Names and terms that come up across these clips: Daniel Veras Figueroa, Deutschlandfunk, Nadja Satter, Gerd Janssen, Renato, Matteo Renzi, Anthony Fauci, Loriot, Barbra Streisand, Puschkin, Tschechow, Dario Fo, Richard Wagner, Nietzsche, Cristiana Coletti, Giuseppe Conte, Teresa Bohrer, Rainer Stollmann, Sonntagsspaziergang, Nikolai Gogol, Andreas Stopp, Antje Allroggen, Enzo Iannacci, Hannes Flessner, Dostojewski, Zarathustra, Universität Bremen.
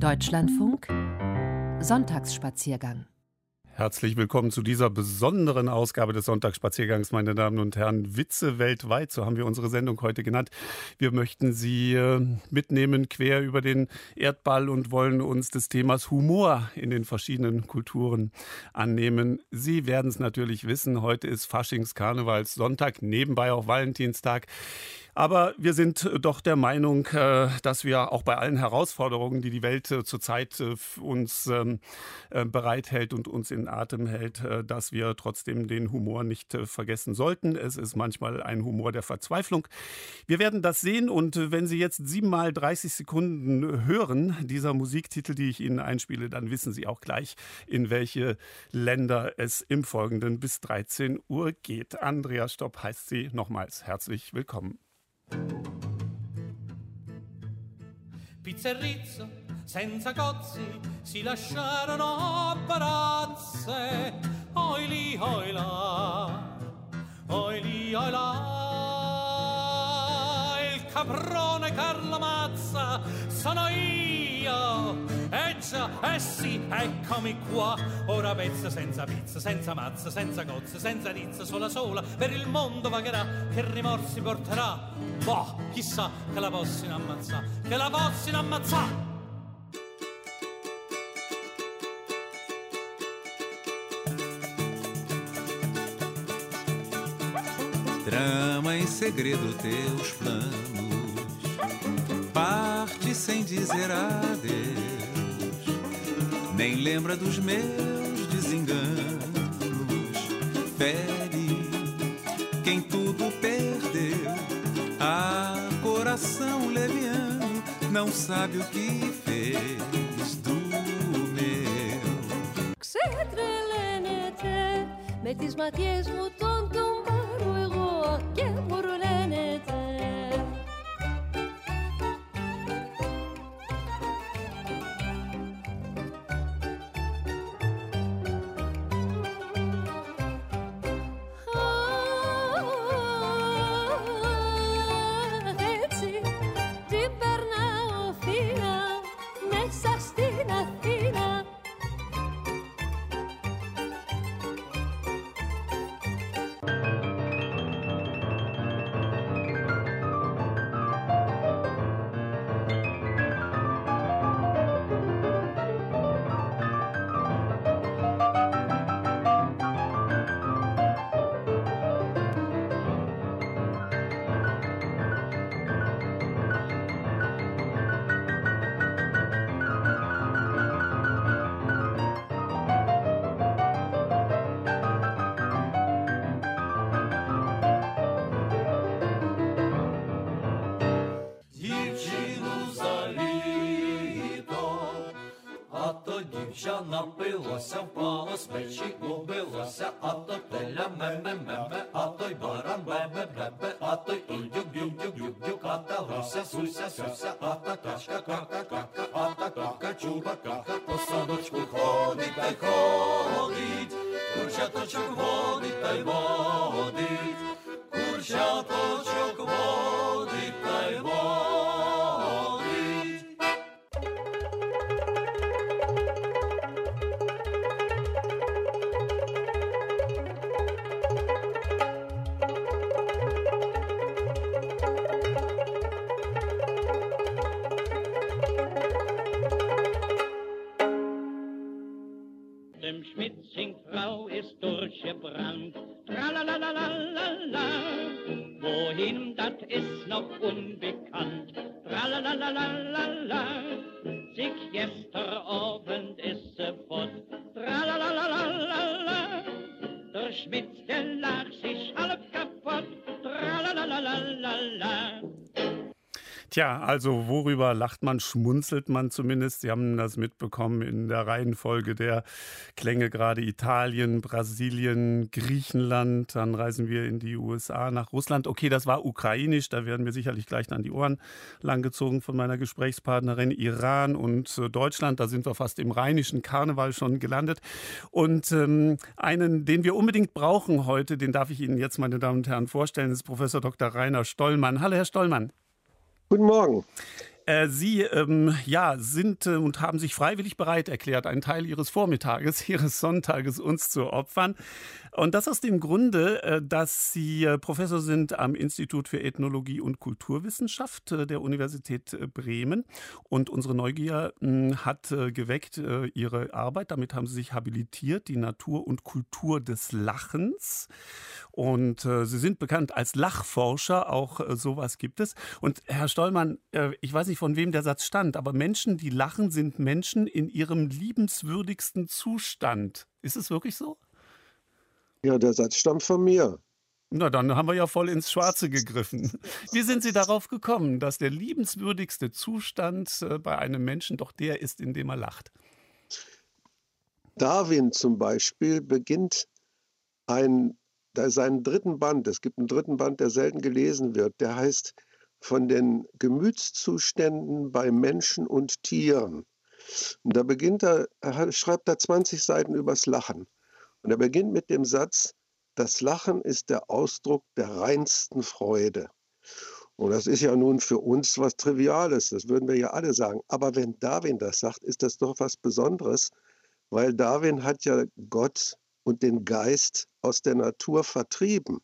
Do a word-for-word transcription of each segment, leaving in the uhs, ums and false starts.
Deutschlandfunk Sonntagsspaziergang. Herzlich willkommen zu dieser besonderen Ausgabe des Sonntagsspaziergangs, meine Damen und Herren. Witze weltweit, so haben wir unsere Sendung heute genannt. Wir möchten Sie mitnehmen quer über den Erdball und wollen uns des Themas Humor in den verschiedenen Kulturen annehmen. Sie werden es natürlich wissen, heute ist Faschings-Karnevalssonntag, nebenbei auch Valentinstag. Aber wir sind doch der Meinung, dass wir auch bei allen Herausforderungen, die die Welt zurzeit uns bereithält und uns in Atem hält, dass wir trotzdem den Humor nicht vergessen sollten. Es ist manchmal ein Humor der Verzweiflung. Wir werden das sehen, und wenn Sie jetzt siebenmal dreißig Sekunden hören, dieser Musiktitel, die ich Ihnen einspiele, dann wissen Sie auch gleich, in welche Länder es im Folgenden bis dreizehn Uhr geht. Andreas Stopp heißt Sie nochmals herzlich willkommen. Pizzerizzo senza cozzi si lasciarono a barazze, oi lì oi là, oi lì oi là, il caprone Carlo Mazza sono io, eh già, eh sì, eccomi qua, ora pezza senza pizza, senza mazza, senza cozze, senza rizza, sola sola, per il mondo vagherà, che rimorsi porterà. Boh, chissà che la possino ammazzare, che la possino ammazzare. Trama em segredo teus planos, parte sem dizer adeus, nem lembra dos meus desenganos, fere quem tudo perdeu. Ah, coração leviano, não sabe o que fez do meu. Ξετρελαίνεται με τις ματιές μου τον κομπάρω εγώ και μουρλαίνεται. Напилася, впала з печі, убилася, а то теля ме-ме-ме-ме, а той баран бе-бе-бе-бе, а той індюк-бюк-бюк-бюк-бюк, а та гуся, суся-суся, а та качка, кака-кака, а та кака, чуба-кака, по садочку ходить, та й ходить, курчаточок водить, та й водить, курчаточок водить, та й водить. Schmidt-Schinkfrau ist durchgebrannt, tralalalalala, wohin, das ist noch unbekannt, tralalalalala, sich gestern ist sie fort, tralalalalala, der Schmidt, der lacht sich alle kaputt, tralalalalala. Tja, also worüber lacht man, schmunzelt man zumindest. Sie haben das mitbekommen in der Reihenfolge der Klänge gerade Italien, Brasilien, Griechenland. Dann reisen wir in die U S A, nach Russland. Okay, das war ukrainisch, da werden wir sicherlich gleich an die Ohren langgezogen von meiner Gesprächspartnerin. Iran und Deutschland, da sind wir fast im rheinischen Karneval schon gelandet. Und ähm, einen, den wir unbedingt brauchen heute, den darf ich Ihnen jetzt, meine Damen und Herren, vorstellen, ist Professor Doktor Rainer Stollmann. Hallo, Herr Stollmann. Guten Morgen. Äh, Sie ähm, ja, sind äh, und haben sich freiwillig bereit erklärt, einen Teil Ihres Vormittages, Ihres Sonntages uns zu opfern. Und das aus dem Grunde, äh, dass Sie äh, Professor sind am Institut für Ethnologie und Kulturwissenschaft äh, der Universität äh, Bremen. Und unsere Neugier äh, hat äh, geweckt äh, Ihre Arbeit. Damit haben Sie sich habilitiert, die Natur und Kultur des Lachens. Und äh, Sie sind bekannt als Lachforscher, auch äh, sowas gibt es. Und Herr Stollmann, äh, ich weiß nicht, von wem der Satz stammt, aber Menschen, die lachen, sind Menschen in ihrem liebenswürdigsten Zustand. Ist es wirklich so? Ja, der Satz stammt von mir. Na, dann haben wir ja voll ins Schwarze gegriffen. Wie sind Sie darauf gekommen, dass der liebenswürdigste Zustand bei einem Menschen doch der ist, in dem er lacht? Darwin zum Beispiel beginnt ein, da ist einen dritten Band, es gibt einen dritten Band, der selten gelesen wird, der heißt von den Gemütszuständen bei Menschen und Tieren. Und da beginnt er, er schreibt da zwanzig Seiten übers Lachen. Und er beginnt mit dem Satz, das Lachen ist der Ausdruck der reinsten Freude. Und das ist ja nun für uns was Triviales, das würden wir ja alle sagen. Aber wenn Darwin das sagt, ist das doch was Besonderes, weil Darwin hat ja Gott und den Geist aus der Natur vertrieben.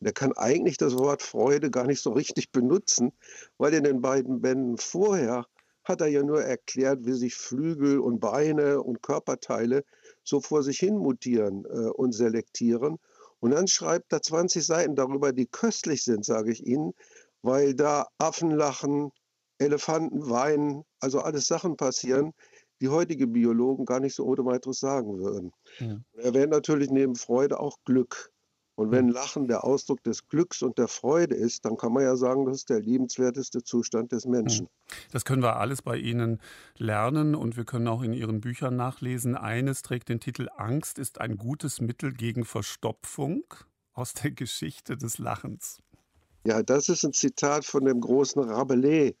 Der kann eigentlich das Wort Freude gar nicht so richtig benutzen, weil in den beiden Bänden vorher hat er ja nur erklärt, wie sich Flügel und Beine und Körperteile so vor sich hin mutieren äh, und selektieren. Und dann schreibt er zwanzig Seiten darüber, die köstlich sind, sage ich Ihnen, weil da Affen lachen, Elefanten weinen, also alles Sachen passieren, die heutige Biologen gar nicht so ohne weiteres sagen würden. Ja. Er erwähnt natürlich neben Freude auch Glück. Und wenn Lachen der Ausdruck des Glücks und der Freude ist, dann kann man ja sagen, das ist der liebenswerteste Zustand des Menschen. Das können wir alles bei Ihnen lernen und wir können auch in Ihren Büchern nachlesen. Eines trägt den Titel Angst ist ein gutes Mittel gegen Verstopfung aus der Geschichte des Lachens. Ja, das ist ein Zitat von dem großen Rabelais,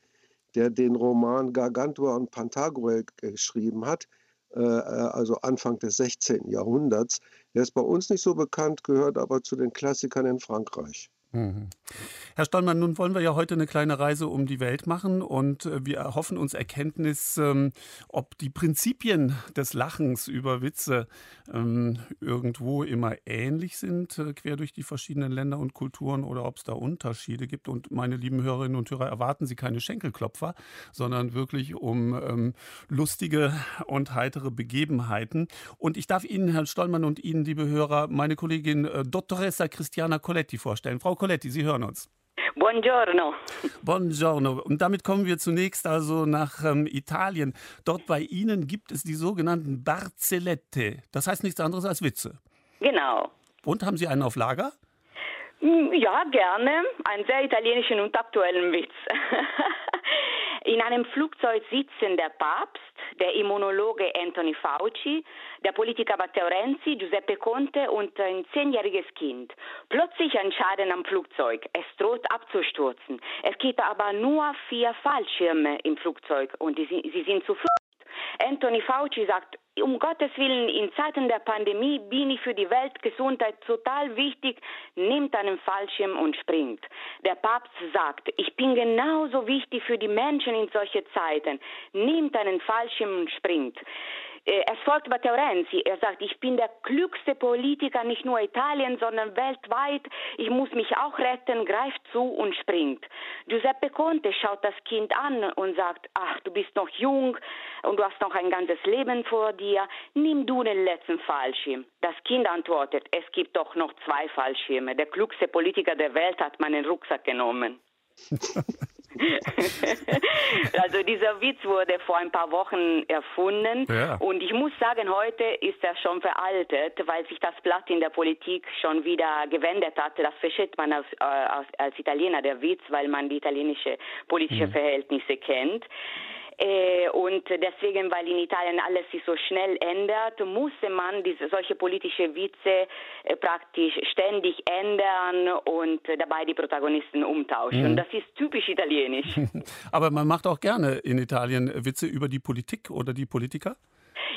der den Roman Gargantua und Pantagruel geschrieben hat. Also Anfang des sechzehnten Jahrhunderts. Der ist bei uns nicht so bekannt, gehört aber zu den Klassikern in Frankreich. Mhm. Herr Stollmann, nun wollen wir ja heute eine kleine Reise um die Welt machen und wir erhoffen uns Erkenntnis, ob die Prinzipien des Lachens über Witze irgendwo immer ähnlich sind, quer durch die verschiedenen Länder und Kulturen oder ob es da Unterschiede gibt. Und meine lieben Hörerinnen und Hörer, erwarten Sie keine Schenkelklopfer, sondern wirklich um lustige und heitere Begebenheiten. Und ich darf Ihnen, Herr Stollmann, und Ihnen, liebe Hörer, meine Kollegin Dottoressa Cristiana Coletti vorstellen. Frau Coletti, Sie hören uns. Buongiorno. Buongiorno. Und damit kommen wir zunächst also nach ähm, Italien. Dort bei Ihnen gibt es die sogenannten Barzellette. Das heißt nichts anderes als Witze. Genau. Und haben Sie einen auf Lager? Ja, gerne. Einen sehr italienischen und aktuellen Witz. In einem Flugzeug sitzen der Papst, der Immunologe Anthony Fauci, der Politiker Matteo Renzi, Giuseppe Conte und ein zehnjähriges Kind. Plötzlich ein Schaden am Flugzeug. Es droht abzustürzen. Es gibt aber nur vier Fallschirme im Flugzeug und die, sie sind zu Flucht. Anthony Fauci sagt, um Gottes Willen, in Zeiten der Pandemie bin ich für die Weltgesundheit total wichtig, nimmt einen Fallschirm und springt. Der Papst sagt, ich bin genauso wichtig für die Menschen in solchen Zeiten, nimmt einen Fallschirm und springt. Es folgt Matteo Renzi, er sagt, ich bin der klügste Politiker, nicht nur Italien, sondern weltweit, ich muss mich auch retten, greift zu und springt. Giuseppe Conte schaut das Kind an und sagt, ach, du bist noch jung und du hast noch ein ganzes Leben vor dir, nimm du den letzten Fallschirm. Das Kind antwortet, es gibt doch noch zwei Fallschirme, der klügste Politiker der Welt hat meinen Rucksack genommen. Also dieser Witz wurde vor ein paar Wochen erfunden, ja. Und ich muss sagen, heute ist er schon veraltet, weil sich das Blatt in der Politik schon wieder gewendet hat. Das versteht man als, äh, als, als Italiener, der Witz, weil man die italienische politische mhm. Verhältnisse kennt. Äh, und deswegen, weil in Italien alles sich so schnell ändert, musste man diese, solche politische Witze äh, praktisch ständig ändern und äh, dabei die Protagonisten umtauschen. Mhm. Und das ist typisch italienisch. Aber man macht auch gerne in Italien Witze über die Politik oder die Politiker?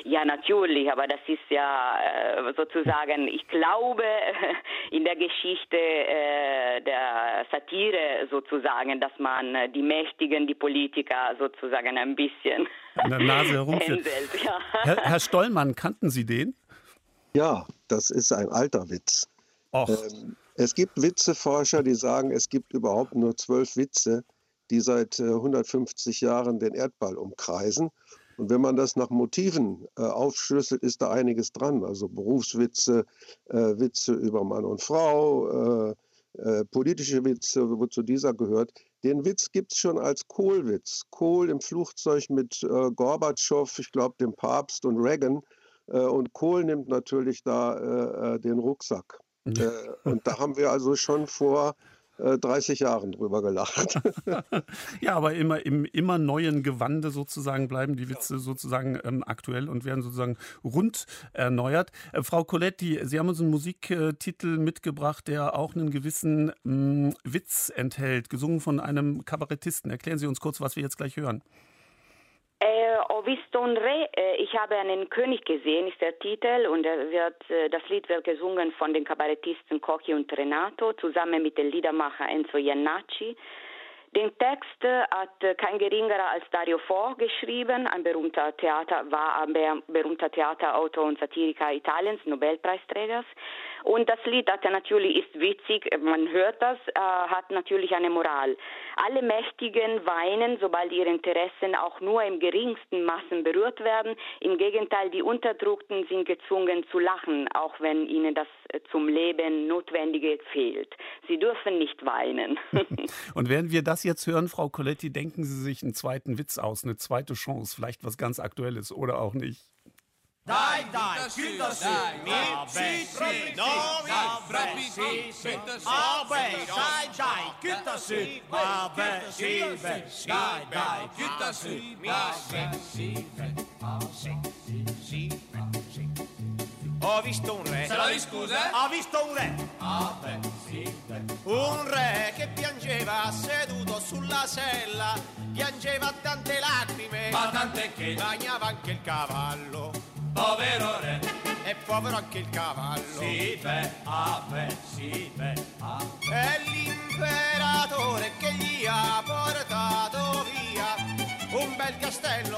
Ja, natürlich, aber das ist ja äh, sozusagen, ich glaube, in der Geschichte äh, der Satire sozusagen, dass man die Mächtigen, die Politiker sozusagen ein bisschen an der Nase herumführt. Ja. Herr, Herr Stollmann, kannten Sie den? Ja, das ist ein alter Witz. Och. Ähm, es gibt Witzeforscher, die sagen, es gibt überhaupt nur zwölf Witze, die seit äh, hundertfünfzig Jahren den Erdball umkreisen. Und wenn man das nach Motiven äh, aufschlüsselt, ist da einiges dran. Also Berufswitze, äh, Witze über Mann und Frau, äh, äh, politische Witze, wozu dieser gehört. Den Witz gibt es schon als Kohlwitz. Kohl im Flugzeug mit äh, Gorbatschow, ich glaube dem Papst und Reagan. Äh, und Kohl nimmt natürlich da äh, den Rucksack. äh, und da haben wir also schon vor dreißig Jahren drüber gelacht. Ja, aber immer im immer neuen Gewande sozusagen bleiben die Witze sozusagen ähm, aktuell und werden sozusagen rund erneuert. Äh, Frau Coletti, Sie haben uns einen Musiktitel mitgebracht, der auch einen gewissen mh, Witz enthält, gesungen von einem Kabarettisten. Erklären Sie uns kurz, was wir jetzt gleich hören. Äh, O visto un re, äh, ich habe einen König gesehen, ist der Titel, und er wird, äh, das Lied wird gesungen von den Kabarettisten Cocchi und Renato zusammen mit dem Liedermacher Enzo Iannacci. Den Text äh, hat äh, kein geringerer als Dario Fo geschrieben, ein berühmter Theater, war ein berühmter Theaterautor und Satiriker Italiens, Nobelpreisträgers. Und das Lied hat natürlich, ist witzig, man hört das, äh, hat natürlich eine Moral. Alle Mächtigen weinen, sobald ihre Interessen auch nur im geringsten Maßen berührt werden. Im Gegenteil, die Unterdrückten sind gezwungen zu lachen, auch wenn ihnen das äh, zum Leben Notwendige fehlt. Sie dürfen nicht weinen. Und werden wir das jetzt hören, Frau Coletti, denken Sie sich einen zweiten Witz aus, eine zweite Chance, vielleicht was ganz Aktuelles oder auch nicht. Dai, dai, Kinderschön, Mädchen, ho visto un re. Se la riscusa? Ho visto un re. Ave, siete. Un re che piangeva seduto sulla sella, piangeva tante lacrime, ma tante che bagnava anche il cavallo. Povero re. E povero anche il cavallo. Sì, beh, ave, sì, beh, ave. È l'imperatore che gli ha portato via un bel castello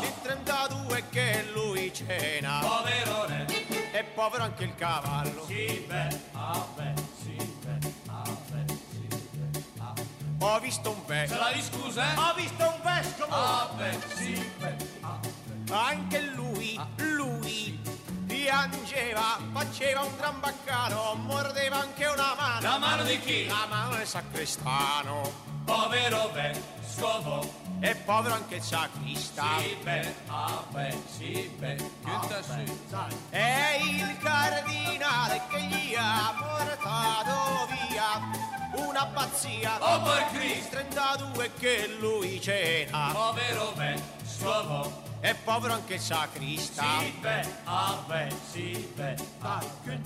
di trentadue che lui cena. Povero re. E povero anche il cavallo. Sì, beh, ave, sì, beh, ave, sì, beh, ave. Ho visto un vescovo. Se la riscusa? Ho visto un vescovo. Ave, sì, beh, ave. Anche lui, lui piangeva, faceva un gran baccano, mordeva anche una mano. La mano di chi? La mano del sacrestano. Povero vescovo. E povero anche il sacrista. Sì, beh, ave, sì, beh, ave. È il cardinale che gli ha portato via una pazzia. Oh, per Cristo! trentadue che lui cena. Povero vescovo. E povero anche il sacrista. Sì, beh, ave, sì, beh, ave.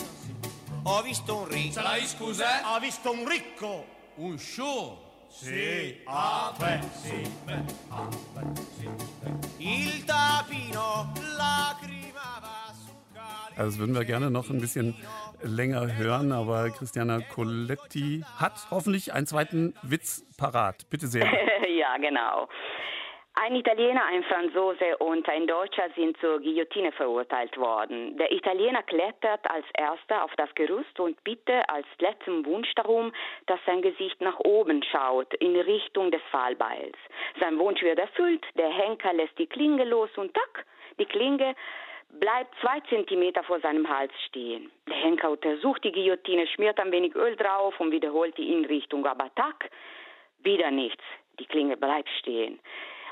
Ho visto un ricco. Se la scusa? Ho visto un ricco. Un show. Sì, ave, sì, beh, ave, sì, beh. Il tapino lacrimava su calice. Also das würden wir gerne noch ein bisschen länger hören, aber Cristiana Coletti hat hoffentlich einen zweiten Witz parat. Bitte sehr. Ja, genau. Ein Italiener, ein Franzose und ein Deutscher sind zur Guillotine verurteilt worden. Der Italiener klettert als erster auf das Gerüst und bittet als letzten Wunsch darum, dass sein Gesicht nach oben schaut, in Richtung des Fallbeils. Sein Wunsch wird erfüllt, der Henker lässt die Klinge los und tack, die Klinge bleibt zwei Zentimeter vor seinem Hals stehen. Der Henker untersucht die Guillotine, schmiert ein wenig Öl drauf und wiederholt die Inrichtung, aber tack, wieder nichts, die Klinge bleibt stehen.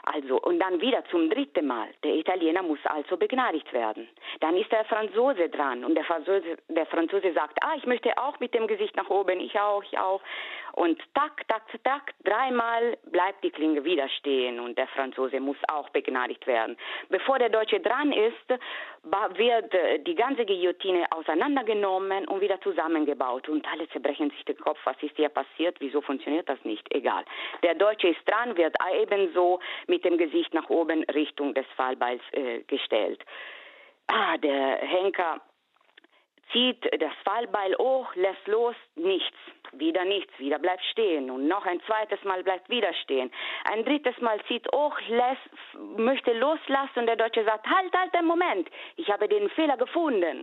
Also, und dann wieder zum dritten Mal. Der Italiener muss also begnadigt werden. Dann ist der Franzose dran und der Franzose, der Franzose sagt, ah, ich möchte auch mit dem Gesicht nach oben, ich auch, ich auch. Und tak, tak, tak, dreimal bleibt die Klinge wieder stehen und der Franzose muss auch begnadigt werden. Bevor der Deutsche dran ist, wird die ganze Guillotine auseinandergenommen und wieder zusammengebaut. Und alle zerbrechen sich den Kopf, was ist hier passiert, wieso funktioniert das nicht, egal. Der Deutsche ist dran, wird ebenso mit dem Gesicht nach oben Richtung des Fallbeils äh, gestellt. Ah, der Henker zieht das Fallbeil hoch, lässt los, nichts, wieder nichts, wieder bleibt stehen und noch ein zweites Mal bleibt wieder stehen. Ein drittes Mal zieht hoch, lässt, möchte loslassen und der Deutsche sagt, halt, halt, einen Moment, ich habe den Fehler gefunden.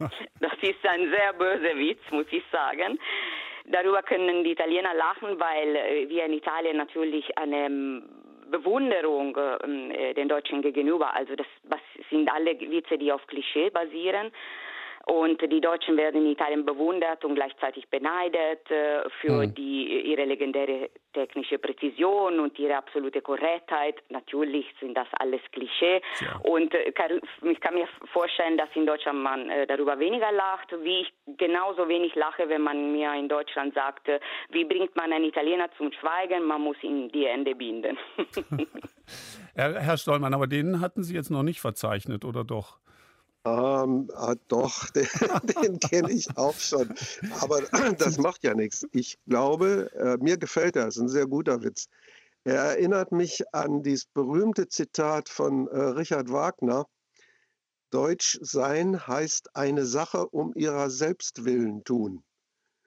Das ist ein sehr böser Witz, muss ich sagen. Darüber können die Italiener lachen, weil wir in Italien natürlich eine Bewunderung äh, den Deutschen gegenüber, also das, das sind alle Witze, die auf Klischee basieren. Und die Deutschen werden in Italien bewundert und gleichzeitig beneidet äh, für mhm. die, ihre legendäre technische Präzision und ihre absolute Korrektheit. Natürlich sind das alles Klischee. Ja. Und äh, kann, ich kann mir vorstellen, dass in Deutschland man äh, darüber weniger lacht, wie ich genauso wenig lache, wenn man mir in Deutschland sagt, äh, wie bringt man einen Italiener zum Schweigen? Man muss ihn die Hände binden. Herr, Herr Stollmann, aber den hatten Sie jetzt noch nicht verzeichnet, oder doch? Ähm, ah, doch, den, den kenne ich auch schon. Aber das macht ja nichts. Ich glaube, äh, mir gefällt er. Das ist ein sehr guter Witz. Er erinnert mich an dieses berühmte Zitat von äh, Richard Wagner. Deutsch sein heißt eine Sache um ihrer selbst willen tun.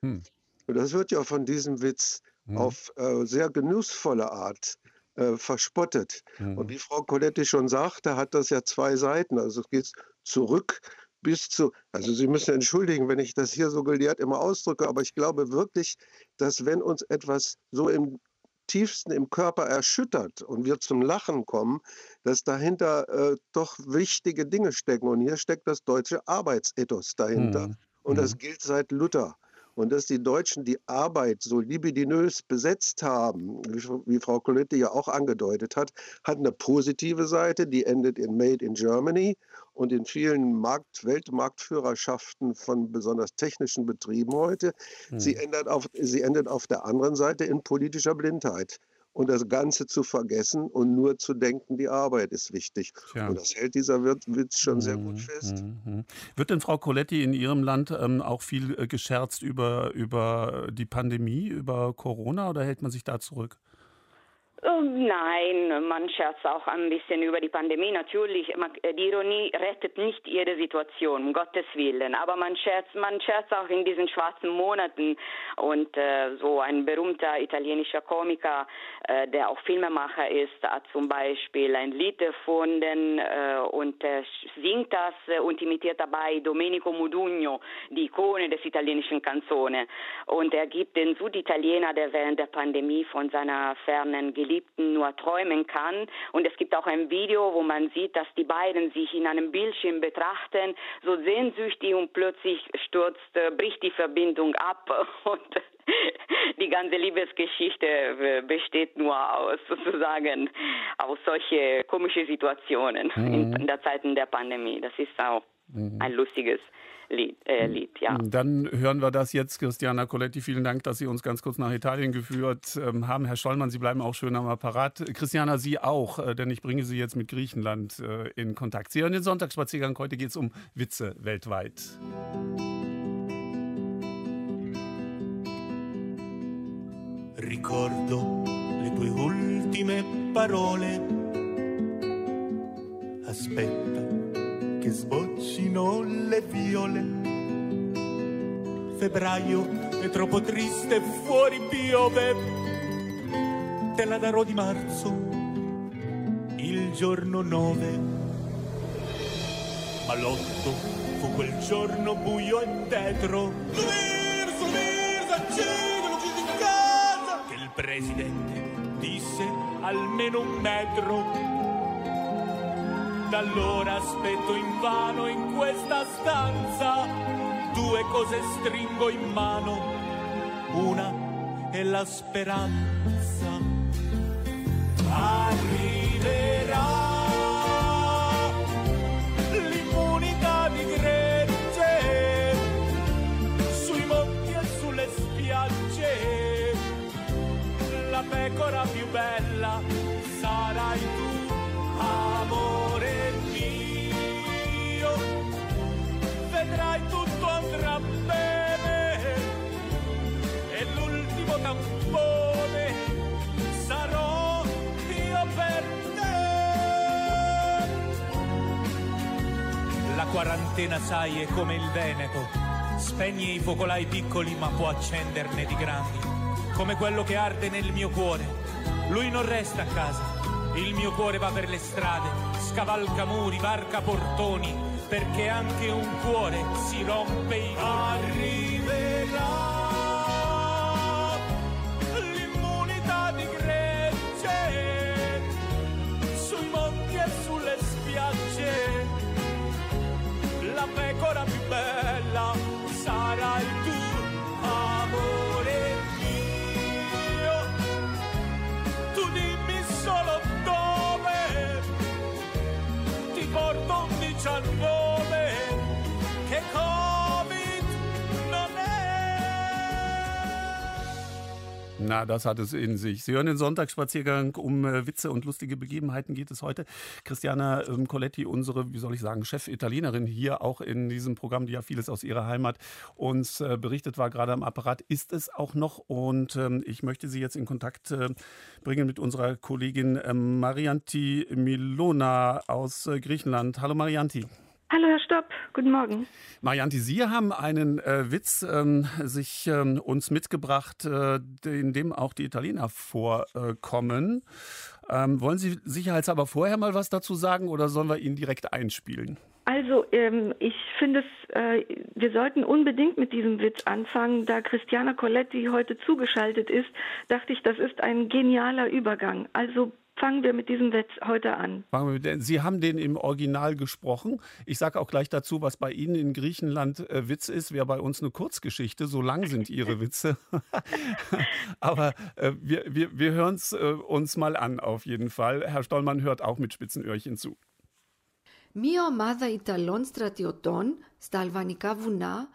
Hm. Und das wird ja von diesem Witz hm. auf äh, sehr genussvolle Art äh, verspottet. Hm. Und wie Frau Coletti schon sagte, hat das ja zwei Seiten. Also es geht zurück bis zu, also Sie müssen entschuldigen, wenn ich das hier so gelehrt immer ausdrücke, aber ich glaube wirklich, dass wenn uns etwas so im tiefsten im Körper erschüttert und wir zum Lachen kommen, dass dahinter äh, doch wichtige Dinge stecken. Und hier steckt das deutsche Arbeitsethos dahinter. Mhm. Und das gilt seit Luther. Und dass die Deutschen die Arbeit so libidinös besetzt haben, wie Frau Coletti ja auch angedeutet hat, hat eine positive Seite, die endet in Made in Germany und in vielen Markt-, Weltmarktführerschaften von besonders technischen Betrieben heute. Hm. Sie endet auf, sie endet auf der anderen Seite in politischer Blindheit. Und das Ganze zu vergessen und nur zu denken, die Arbeit ist wichtig. Tja. Und das hält dieser Witz schon sehr gut fest. Wird denn Frau Coletti in Ihrem Land ähm, auch viel äh, gescherzt über, über die Pandemie, über Corona, oder hält man sich da zurück? Nein, man scherzt auch ein bisschen über die Pandemie. Natürlich, die Ironie rettet nicht jede Situation, um Gottes Willen. Aber man scherzt, man scherzt auch in diesen schwarzen Monaten. Und äh, so ein berühmter italienischer Komiker, äh, der auch Filmemacher ist, hat zum Beispiel ein Lied erfunden äh, und äh, singt das und imitiert dabei Domenico Modugno, die Ikone des italienischen Canzone. Und er gibt den Süditaliener, der während der Pandemie von seiner fernen Liebten nur träumen kann. Und es gibt auch ein Video, wo man sieht, dass die beiden sich in einem Bildschirm betrachten, so sehnsüchtig, und plötzlich stürzt, bricht die Verbindung ab und die ganze Liebesgeschichte besteht nur aus, sozusagen, aus solche komischen Situationen mhm. in der Zeiten der Pandemie. Das ist auch mhm. ein lustiges Lied, äh, Lied, ja. Dann hören wir das jetzt. Cristiana Coletti, vielen Dank, dass Sie uns ganz kurz nach Italien geführt ähm, haben. Herr Stollmann, Sie bleiben auch schön am Apparat. Cristiana, Sie auch, äh, denn ich bringe Sie jetzt mit Griechenland äh, in Kontakt. Sie hören den Sonntagsspaziergang. Heute geht es um Witze weltweit. Ricordo le tue ultime parole. Aspetta che sboccino le viole. Febbraio è troppo triste, fuori piove. Te la darò di marzo, il giorno nove. Ma l'otto fu quel giorno buio e tetro. Solir, solir, accendo, l'uscita di casa. Che il presidente disse almeno un metro. Da allora aspetto invano in questa stanza, due cose stringo in mano, una è la speranza. Arriverà l'immunità di gregge, sui monti e sulle spiagge, quarantena sai è come il Veneto, spegne i focolai piccoli ma può accenderne di grandi, come quello che arde nel mio cuore. Lui non resta a casa, il mio cuore va per le strade, scavalca muri, varca portoni, perché anche un cuore si rompe i arriverà. La pecora più bella sarà il tuo amore mio. Tu dimmi solo dove ti porto un diciannove che Covid non è. Na, das hat es in sich. Sie hören den Sonntagsspaziergang. Um äh, Witze und lustige Begebenheiten geht es heute. Cristiana ähm, Coletti, unsere, wie soll ich sagen, Chef-Italienerin hier auch in diesem Programm, die ja vieles aus ihrer Heimat uns äh, berichtet, war gerade am Apparat, ist es auch noch. Und ähm, ich möchte Sie jetzt in Kontakt äh, bringen mit unserer Kollegin äh, Marianthi Milona aus äh, Griechenland. Hallo Marianthi. Hallo Herr Stopp, guten Morgen. Marianthi, Sie haben einen äh, Witz ähm, sich ähm, uns mitgebracht, äh, in dem auch die Italiener vorkommen. Äh, ähm, wollen Sie sicherheitshalber vorher mal was dazu sagen oder sollen wir ihn direkt einspielen? Also ähm, ich finde, äh, wir sollten unbedingt mit diesem Witz anfangen. Da Cristiana Coletti heute zugeschaltet ist, dachte ich, das ist ein genialer Übergang. Also fangen wir mit diesem Witz heute an. Sie haben den im Original gesprochen. Ich sage auch gleich dazu, was bei Ihnen in Griechenland äh, Witz ist, wäre bei uns eine Kurzgeschichte. So lang sind Ihre Witze. Aber äh, wir, wir, wir hören es äh, uns mal an, auf jeden Fall. Herr Stollmann hört auch mit spitzen Öhrchen zu. Μία ομάδα Ιταλών στρατιωτών στα αλβανικά βουνά.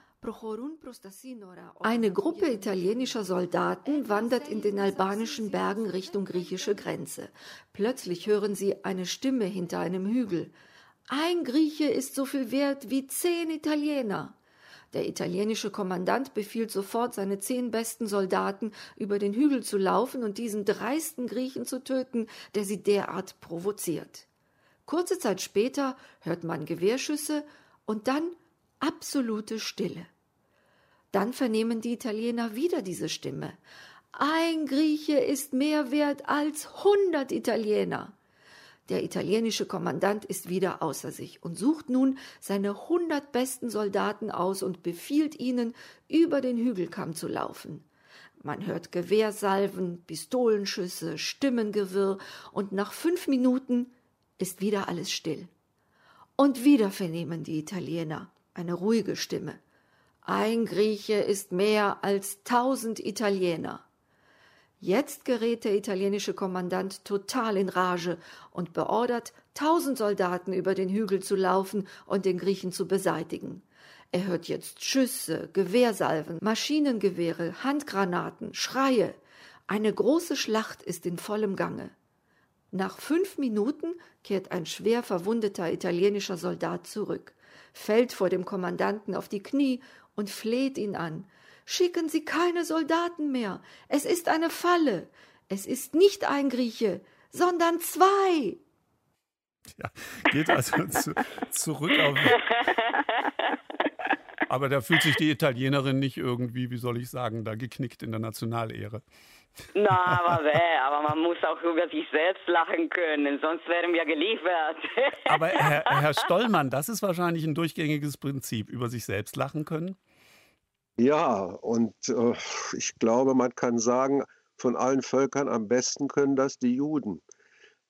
Eine Gruppe italienischer Soldaten wandert in den albanischen Bergen Richtung griechische Grenze. Plötzlich hören sie eine Stimme hinter einem Hügel. Ein Grieche ist so viel wert wie zehn Italiener. Der italienische Kommandant befiehlt sofort, seine zehn besten Soldaten über den Hügel zu laufen und diesen dreisten Griechen zu töten, der sie derart provoziert. Kurze Zeit später hört man Gewehrschüsse und dann absolute Stille. Dann vernehmen die Italiener wieder diese Stimme. Ein Grieche ist mehr wert als hundert Italiener. Der italienische Kommandant ist wieder außer sich und sucht nun seine hundert besten Soldaten aus und befiehlt ihnen, über den Hügelkamm zu laufen. Man hört Gewehrsalven, Pistolenschüsse, Stimmengewirr und nach fünf Minuten ist wieder alles still. Und wieder vernehmen die Italiener eine ruhige Stimme. Ein Grieche ist mehr als tausend Italiener. Jetzt gerät der italienische Kommandant total in Rage und beordert, tausend Soldaten über den Hügel zu laufen und den Griechen zu beseitigen. Er hört jetzt Schüsse, Gewehrsalven, Maschinengewehre, Handgranaten, Schreie. Eine große Schlacht ist in vollem Gange. Nach fünf Minuten kehrt ein schwer verwundeter italienischer Soldat zurück, fällt vor dem Kommandanten auf die Knie und fleht ihn an. Schicken Sie keine Soldaten mehr. Es ist eine Falle. Es ist nicht ein Grieche, sondern zwei. Ja, geht also zu, zurück auf... Aber da fühlt sich die Italienerin nicht irgendwie, wie soll ich sagen, da geknickt in der Nationalehre. Na, aber, aber man muss auch über sich selbst lachen können, sonst wären wir geliefert. Aber Herr, Herr Stollmann, das ist wahrscheinlich ein durchgängiges Prinzip, über sich selbst lachen können? Ja, und äh, ich glaube, man kann sagen, von allen Völkern am besten können das die Juden,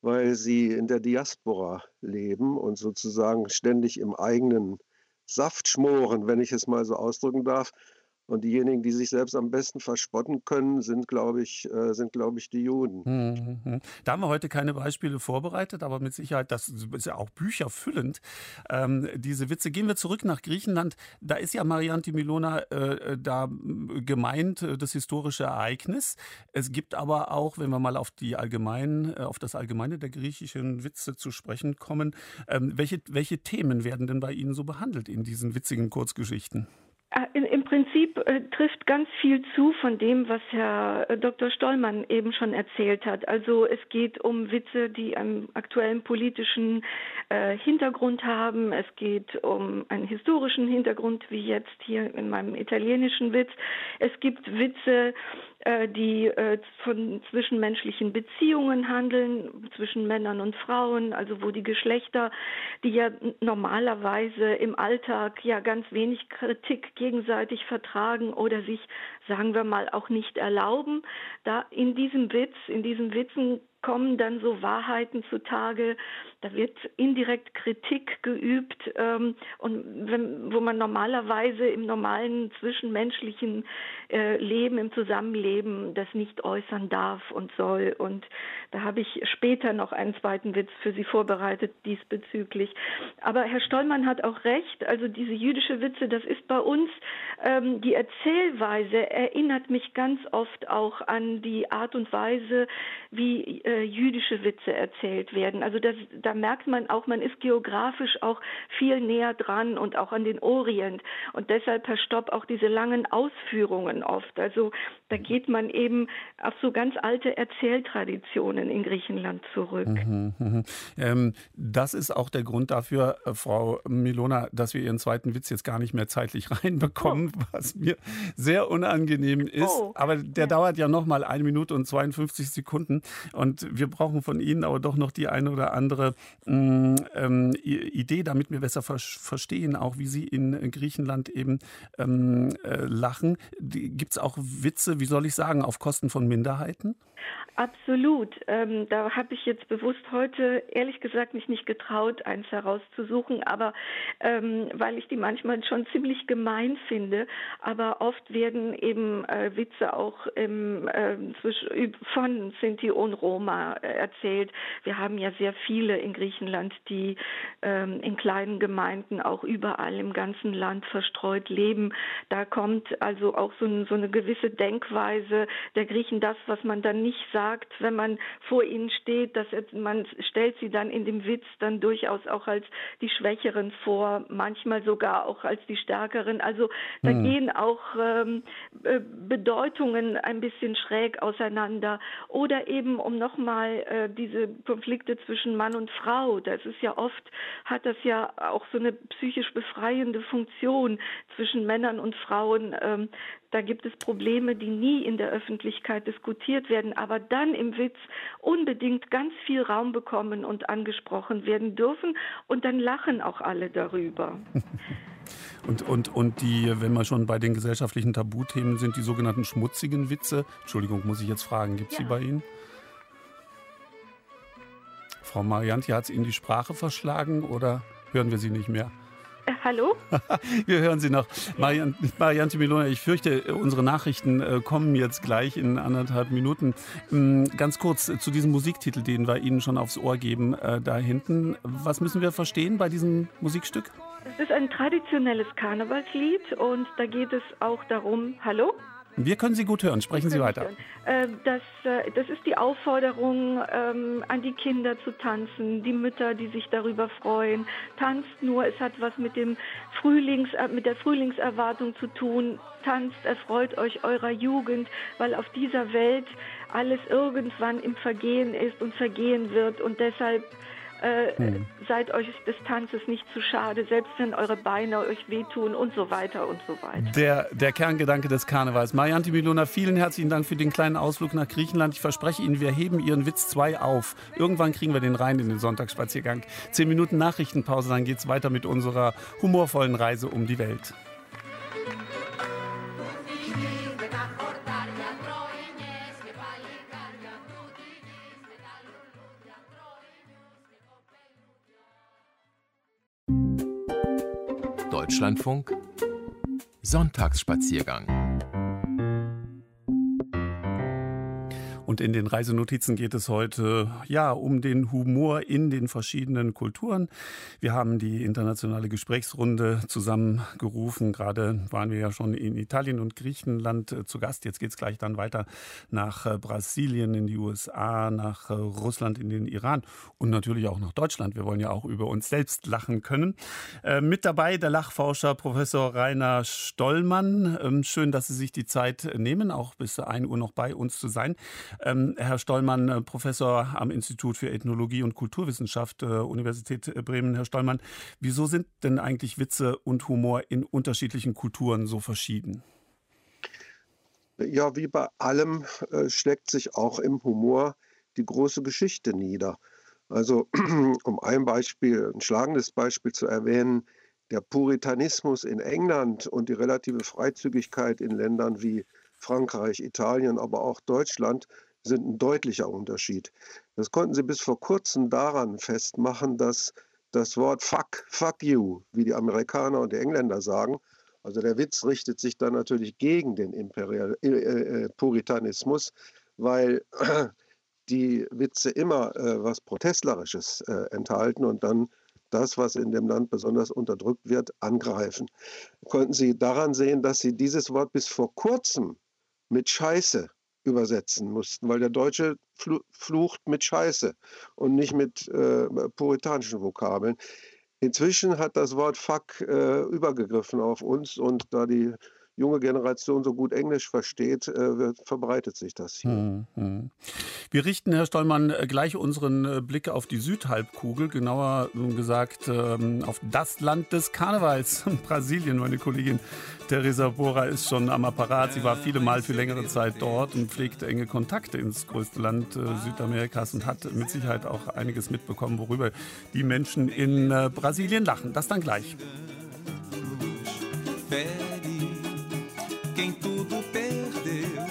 weil sie in der Diaspora leben und sozusagen ständig im eigenen Saft schmoren, wenn ich es mal so ausdrücken darf. Und diejenigen, die sich selbst am besten verspotten können, sind, glaube ich, äh, sind, glaube ich, die Juden. Mhm. Da haben wir heute keine Beispiele vorbereitet, aber mit Sicherheit, das ist ja auch bücherfüllend, ähm, diese Witze. Gehen wir zurück nach Griechenland. Da ist ja Marianthi Milona äh, da gemeint, äh, das historische Ereignis. Es gibt aber auch, wenn wir mal auf die allgemeinen, äh, auf das Allgemeine der griechischen Witze zu sprechen kommen, äh, welche, welche Themen werden denn bei Ihnen so behandelt in diesen witzigen Kurzgeschichten? Im Prinzip Prinzip äh, trifft ganz viel zu von dem, was Herr äh, Doktor Stollmann eben schon erzählt hat. Also es geht um Witze, die einen aktuellen politischen äh, Hintergrund haben. Es geht um einen historischen Hintergrund, wie jetzt hier in meinem italienischen Witz. Es gibt Witze, äh, die äh, von zwischenmenschlichen Beziehungen handeln, zwischen Männern und Frauen, also wo die Geschlechter, die ja normalerweise im Alltag ja ganz wenig Kritik gegenseitig vertragen oder sich, sagen wir mal, auch nicht erlauben. Da in diesem Witz, in diesen Witzen kommen dann so Wahrheiten zutage, da wird indirekt Kritik geübt, ähm, und wenn, wo man normalerweise im normalen zwischenmenschlichen äh, Leben, im Zusammenleben das nicht äußern darf und soll. Und da habe ich später noch einen zweiten Witz für Sie vorbereitet diesbezüglich. Aber Herr Stollmann hat auch recht, also diese jüdische Witze, das ist bei uns, ähm, die Erzählweise erinnert mich ganz oft auch an die Art und Weise, wie äh, jüdische Witze erzählt werden. Also das, da merkt man auch, man ist geografisch auch viel näher dran und auch an den Orient. Und deshalb, Herr Stopp, auch diese langen Ausführungen oft. Also da geht man eben auf so ganz alte Erzähltraditionen in Griechenland zurück. Mhm, mhm. Ähm, das ist auch der Grund dafür, äh, Frau Milona, dass wir Ihren zweiten Witz jetzt gar nicht mehr zeitlich reinbekommen, oh. was mir sehr unangenehm ist. Oh. Aber der ja. dauert ja nochmal eine Minute und zweiundfünfzig Sekunden. Und wir brauchen von Ihnen aber doch noch die eine oder andere ähm, Idee, damit wir besser ver- verstehen, auch wie Sie in Griechenland eben ähm, äh, lachen. Gibt es auch Witze, wie soll ich sagen, auf Kosten von Minderheiten? Absolut. Ähm, da habe ich jetzt bewusst heute, ehrlich gesagt, mich nicht getraut, eins herauszusuchen, aber ähm, weil ich die manchmal schon ziemlich gemein finde, aber oft werden eben äh, Witze auch im, äh, zwischen, von Sinti und Roma erzählt. Wir haben ja sehr viele in Griechenland, die ähm, in kleinen Gemeinden auch überall im ganzen Land verstreut leben. Da kommt also auch so, ein, so eine gewisse Denkweise der Griechen, das, was man dann nicht sagt, wenn man vor ihnen steht, dass man stellt sie dann in dem Witz dann durchaus auch als die Schwächeren vor, manchmal sogar auch als die Stärkeren. Also da hm. gehen auch ähm, Bedeutungen ein bisschen schräg auseinander. Oder eben, um nochmal äh, diese Konflikte zwischen Mann und Frau, das ist ja oft, hat das ja auch so eine psychisch befreiende Funktion zwischen Männern und Frauen. ähm, Da gibt es Probleme, die nie in der Öffentlichkeit diskutiert werden, aber dann im Witz unbedingt ganz viel Raum bekommen und angesprochen werden dürfen. Und dann lachen auch alle darüber. Und, und, und die, wenn wir schon bei den gesellschaftlichen Tabuthemen sind, die sogenannten schmutzigen Witze. Entschuldigung, muss ich jetzt fragen, gibt es ja. die bei Ihnen? Frau Marianthi, hat es Ihnen die Sprache verschlagen oder hören wir Sie nicht mehr? Hallo? Wir hören Sie noch. Marianthi Milona, ich fürchte, unsere Nachrichten kommen jetzt gleich in anderthalb Minuten. Ganz kurz zu diesem Musiktitel, den wir Ihnen schon aufs Ohr geben, da hinten. Was müssen wir verstehen bei diesem Musikstück? Es ist ein traditionelles Karnevalslied und da geht es auch darum, hallo? Wir können Sie gut hören. Sprechen Sie weiter. Äh, das, äh, das ist die Aufforderung ähm, an die Kinder zu tanzen, die Mütter, die sich darüber freuen. Tanzt nur, es hat was mit dem Frühlings, äh, mit der Frühlingserwartung zu tun. Tanzt, erfreut euch eurer Jugend, weil auf dieser Welt alles irgendwann im Vergehen ist und vergehen wird. Und deshalb Äh, hm. seid euch des Tanzes nicht zu schade, selbst wenn eure Beine euch wehtun und so weiter und so weiter. Der, der Kerngedanke des Karnevals. Marianthi Milona, vielen herzlichen Dank für den kleinen Ausflug nach Griechenland. Ich verspreche Ihnen, wir heben Ihren Witz zwei auf. Irgendwann kriegen wir den rein in den Sonntagsspaziergang. Zehn Minuten Nachrichtenpause, dann geht's weiter mit unserer humorvollen Reise um die Welt. Deutschlandfunk Sonntagsspaziergang. Und in den Reisenotizen geht es heute ja um den Humor in den verschiedenen Kulturen. Wir haben die internationale Gesprächsrunde zusammengerufen. Gerade waren wir ja schon in Italien und Griechenland zu Gast. Jetzt geht es gleich dann weiter nach Brasilien, in die U S A, nach Russland, in den Iran und natürlich auch nach Deutschland. Wir wollen ja auch über uns selbst lachen können. Mit dabei der Lachforscher Professor Rainer Stollmann. Schön, dass Sie sich die Zeit nehmen, auch bis ein Uhr noch bei uns zu sein. Herr Stollmann, Professor am Institut für Ethnologie und Kulturwissenschaft, Universität Bremen. Herr Stollmann, wieso sind denn eigentlich Witze und Humor in unterschiedlichen Kulturen so verschieden? Ja, wie bei allem äh, schlägt sich auch im Humor die große Geschichte nieder. Also, um ein Beispiel, ein schlagendes Beispiel zu erwähnen, der Puritanismus in England und die relative Freizügigkeit in Ländern wie Frankreich, Italien, aber auch Deutschland sind ein deutlicher Unterschied. Das konnten sie bis vor kurzem daran festmachen, dass das Wort fuck, fuck you, wie die Amerikaner und die Engländer sagen, also der Witz richtet sich dann natürlich gegen den Imperial, äh, Puritanismus, weil die Witze immer äh, was Protestlerisches äh, enthalten und dann das, was in dem Land besonders unterdrückt wird, angreifen. Konnten Sie daran sehen, dass Sie dieses Wort bis vor kurzem mit Scheiße übersetzen mussten, weil der Deutsche flucht mit Scheiße und nicht mit äh, puritanischen Vokabeln. Inzwischen hat das Wort Fuck äh, übergegriffen auf uns und da die junge Generation so gut Englisch versteht, äh, verbreitet sich das hier. Mhm. Wir richten, Herr Stollmann, gleich unseren Blick auf die Südhalbkugel, genauer gesagt ähm, auf das Land des Karnevals, Brasilien. Meine Kollegin Teresa Bohrer ist schon am Apparat. Sie war viele Mal für längere Zeit dort und pflegt enge Kontakte ins größte Land äh, Südamerikas und hat mit Sicherheit auch einiges mitbekommen, worüber die Menschen in äh, Brasilien lachen. Das dann gleich. Quem tudo perdeu,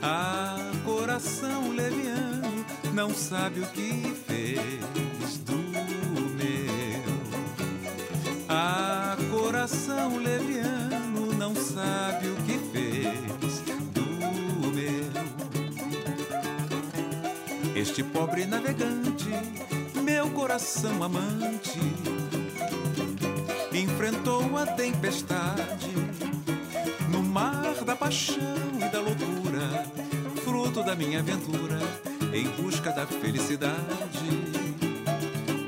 ah, coração leviano, não sabe o que fez do meu. Ah, coração leviano, não sabe o que fez do meu. Este pobre navegante, meu coração amante, enfrentou a tempestade. Mar da paixão e da loucura, fruto da minha aventura, em busca da felicidade.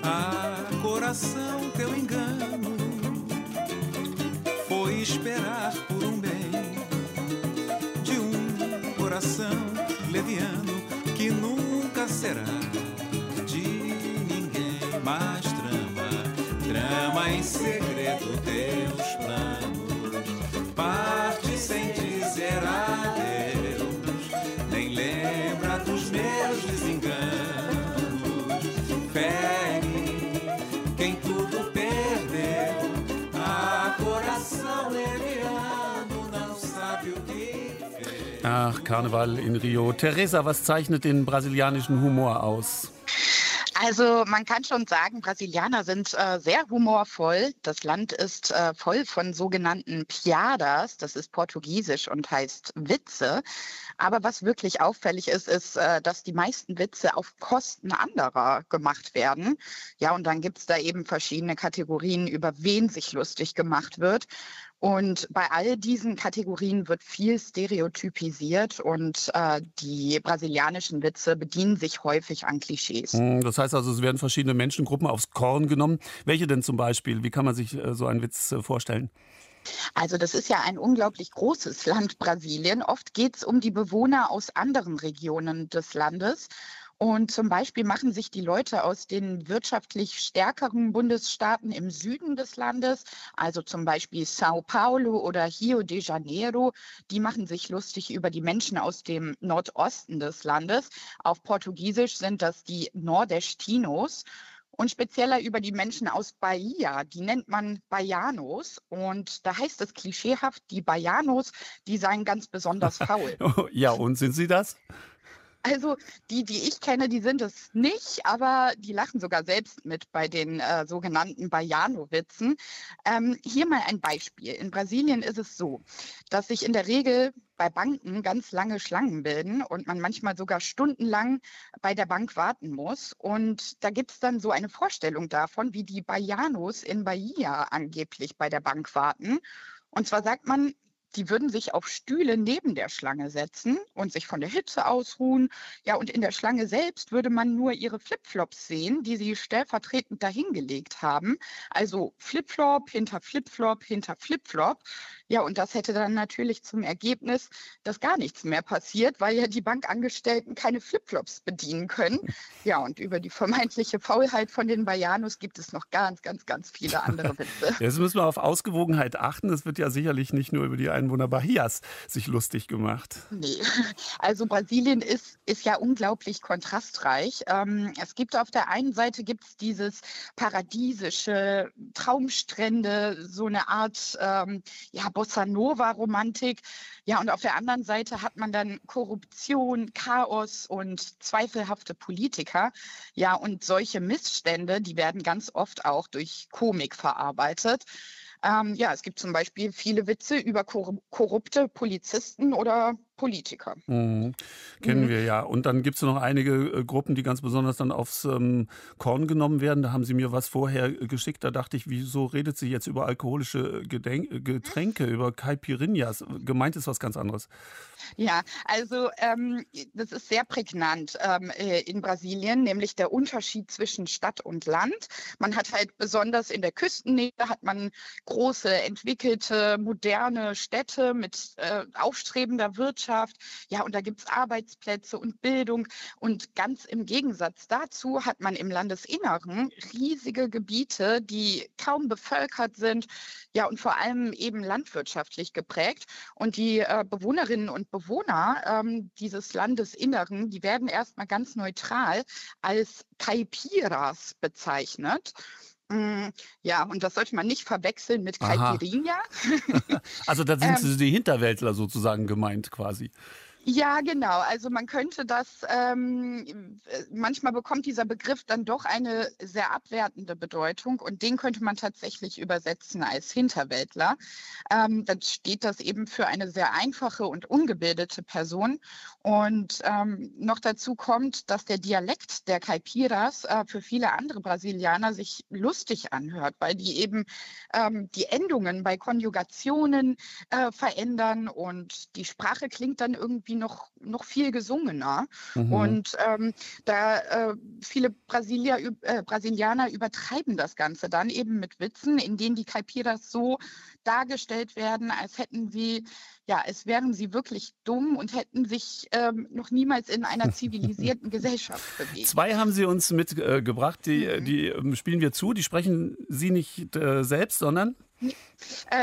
Ah, coração, teu engano foi esperar por um bem de um coração leviano que nunca será de ninguém. Mas trama, trama em segredo teus planos. Parte sem dizer adeus, nem lembra dos meus desenganos. Pegue quem tudo perdeu, a coração leviano não sabe o que fez. Ach, Karneval in Rio. Teresa, was zeichnet den brasilianischen Humor aus? Also man kann schon sagen, Brasilianer sind äh, sehr humorvoll. Das Land ist äh, voll von sogenannten Piadas, das ist portugiesisch und heißt Witze. Aber was wirklich auffällig ist, ist, äh, dass die meisten Witze auf Kosten anderer gemacht werden. Ja, und dann gibt es da eben verschiedene Kategorien, über wen sich lustig gemacht wird. Und bei all diesen Kategorien wird viel stereotypisiert und äh, die brasilianischen Witze bedienen sich häufig an Klischees. Das heißt also, es werden verschiedene Menschengruppen aufs Korn genommen. Welche denn zum Beispiel? Wie kann man sich äh, so einen Witz äh, vorstellen? Also das ist ja ein unglaublich großes Land Brasilien. Oft geht es um die Bewohner aus anderen Regionen des Landes. Und zum Beispiel machen sich die Leute aus den wirtschaftlich stärkeren Bundesstaaten im Süden des Landes, also zum Beispiel São Paulo oder Rio de Janeiro, die machen sich lustig über die Menschen aus dem Nordosten des Landes. Auf Portugiesisch sind das die Nordestinos. Und spezieller über die Menschen aus Bahia, die nennt man Baianos. Und da heißt es klischeehaft, die Baianos, die seien ganz besonders faul. Ja, und sind sie das? Also die, die ich kenne, die sind es nicht, aber die lachen sogar selbst mit bei den äh, sogenannten Baiano-Witzen. Ähm, hier mal ein Beispiel. In Brasilien ist es so, dass sich in der Regel bei Banken ganz lange Schlangen bilden und man manchmal sogar stundenlang bei der Bank warten muss. Und da gibt es dann so eine Vorstellung davon, wie die Baianos in Bahia angeblich bei der Bank warten. Und zwar sagt man, die würden sich auf Stühle neben der Schlange setzen und sich von der Hitze ausruhen. Ja, und in der Schlange selbst würde man nur ihre Flipflops sehen, die sie stellvertretend dahingelegt haben. Also Flipflop hinter Flipflop hinter Flipflop. Ja, und das hätte dann natürlich zum Ergebnis, dass gar nichts mehr passiert, weil ja die Bankangestellten keine Flipflops bedienen können. Ja, und über die vermeintliche Faulheit von den Baianos gibt es noch ganz, ganz, ganz viele andere Witze. Jetzt müssen wir auf Ausgewogenheit achten. Das wird ja sicherlich nicht nur über die Einwohner Bahias sich lustig gemacht. Nee, also Brasilien ist, ist ja unglaublich kontrastreich. Ähm, es gibt auf der einen Seite gibt's dieses paradiesische Traumstrände, so eine Art ähm, ja, Bossa Nova-Romantik. Ja, und auf der anderen Seite hat man dann Korruption, Chaos und zweifelhafte Politiker. Ja, und solche Missstände, die werden ganz oft auch durch Komik verarbeitet. Ähm, ja, es gibt zum Beispiel viele Witze über kor- korrupte Polizisten oder Politiker. Mhm. Kennen mhm. wir ja. Und dann gibt es noch einige äh, Gruppen, die ganz besonders dann aufs ähm, Korn genommen werden. Da haben Sie mir was vorher geschickt. Da dachte ich, wieso redet sie jetzt über alkoholische Gedenk- Getränke, mhm. über Caipirinhas? Gemeint ist was ganz anderes. Ja, also ähm, das ist sehr prägnant ähm, in Brasilien, nämlich der Unterschied zwischen Stadt und Land. Man hat halt besonders in der Küstennähe hat man große, entwickelte, moderne Städte mit äh, aufstrebender Wirtschaft. Ja, und da gibt es Arbeitsplätze und Bildung. Und ganz im Gegensatz dazu hat man im Landesinneren riesige Gebiete, die kaum bevölkert sind, ja, und vor allem eben landwirtschaftlich geprägt. Und die äh, Bewohnerinnen und Bewohner ähm, dieses Landesinneren, die werden erstmal ganz neutral als Caipiras bezeichnet. Ja, und das sollte man nicht verwechseln mit Caipirinha. Also da sind ähm, die Hinterwäldler sozusagen gemeint quasi. Ja, genau. Also man könnte das, ähm, manchmal bekommt dieser Begriff dann doch eine sehr abwertende Bedeutung und den könnte man tatsächlich übersetzen als Hinterwäldler. Ähm, dann steht das eben für eine sehr einfache und ungebildete Person. Und ähm, noch dazu kommt, dass der Dialekt der Caipiras äh, für viele andere Brasilianer sich lustig anhört, weil die eben ähm, die Endungen bei Konjugationen äh, verändern und die Sprache klingt dann irgendwie noch noch viel gesungener. Mhm. Und ähm, da äh, viele Brasilier, äh, Brasilianer übertreiben das Ganze dann eben mit Witzen, in denen die Caipiras so dargestellt werden, als hätten sie, ja, als wären sie wirklich dumm und hätten sich ähm, noch niemals in einer zivilisierten Gesellschaft bewegt. Zwei haben Sie uns mitgebracht, äh, die, mhm. die äh, spielen wir zu, die sprechen Sie nicht äh, selbst, sondern...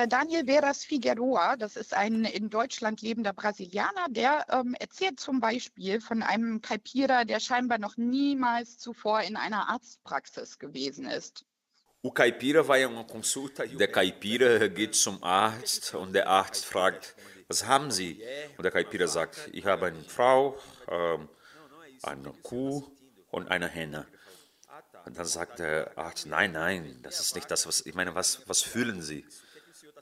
Daniel Veras Figueroa, das ist ein in Deutschland lebender Brasilianer, der ähm, erzählt zum Beispiel von einem Caipira, der scheinbar noch niemals zuvor in einer Arztpraxis gewesen ist. Der Caipira geht zum Arzt und der Arzt fragt, was haben Sie? Und der Caipira sagt, ich habe eine Frau, ähm, eine Kuh und eine Henne. Und dann sagt der Arzt, nein, nein, das ist nicht das, was ich meine, was, was fühlen Sie?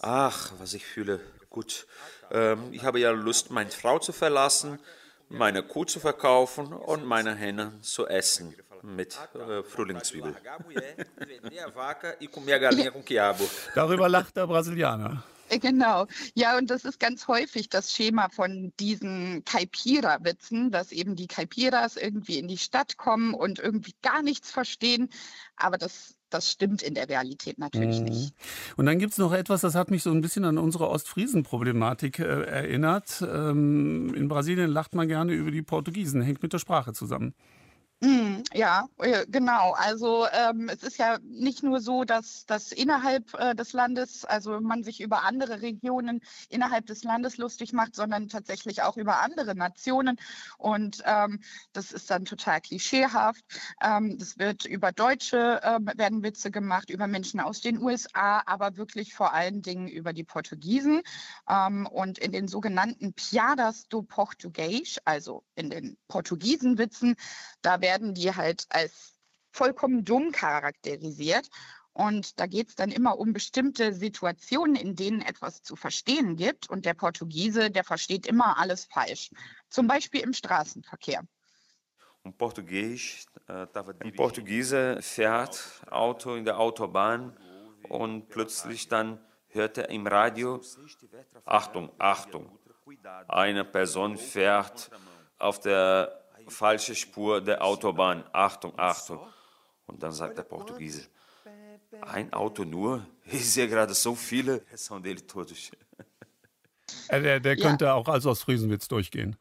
Ach, was ich fühle, gut, ähm, ich habe ja Lust, meine Frau zu verlassen, meine Kuh zu verkaufen und meine Henne zu essen mit äh, Frühlingszwiebel. Darüber lacht der Brasilianer. Genau. Ja, und das ist ganz häufig das Schema von diesen Caipira-Witzen, dass eben die Caipiras irgendwie in die Stadt kommen und irgendwie gar nichts verstehen. Aber das, das stimmt in der Realität natürlich mhm. nicht. Und dann gibt es noch etwas, das hat mich so ein bisschen an unsere Ostfriesen-Problematik äh, erinnert. Ähm, in Brasilien lacht man gerne über die Portugiesen, hängt mit der Sprache zusammen. Ja, genau. Also ähm, es ist ja nicht nur so, dass, dass innerhalb äh, des Landes, also man sich über andere Regionen innerhalb des Landes lustig macht, sondern tatsächlich auch über andere Nationen. Und ähm, das ist dann total klischeehaft. Ähm, das wird über Deutsche, ähm, werden Witze gemacht, über Menschen aus den U S A, aber wirklich vor allen Dingen über die Portugiesen. Ähm, und in den sogenannten Piadas do Português, also in den Portugiesenwitzen, da werden werden die halt als vollkommen dumm charakterisiert. Und da geht es dann immer um bestimmte Situationen, in denen etwas zu verstehen gibt. Und der Portugiese, der versteht immer alles falsch. Zum Beispiel im Straßenverkehr. Ein Portugiese fährt Auto in der Autobahn und plötzlich dann hört er im Radio, Achtung, Achtung, eine Person fährt auf der falsche Spur der Autobahn. Achtung, Achtung. Und dann sagt der Portugiese, ein Auto nur? Ich sehe gerade so viele. Der, der könnte ja auch als Ostfriesenwitz durchgehen.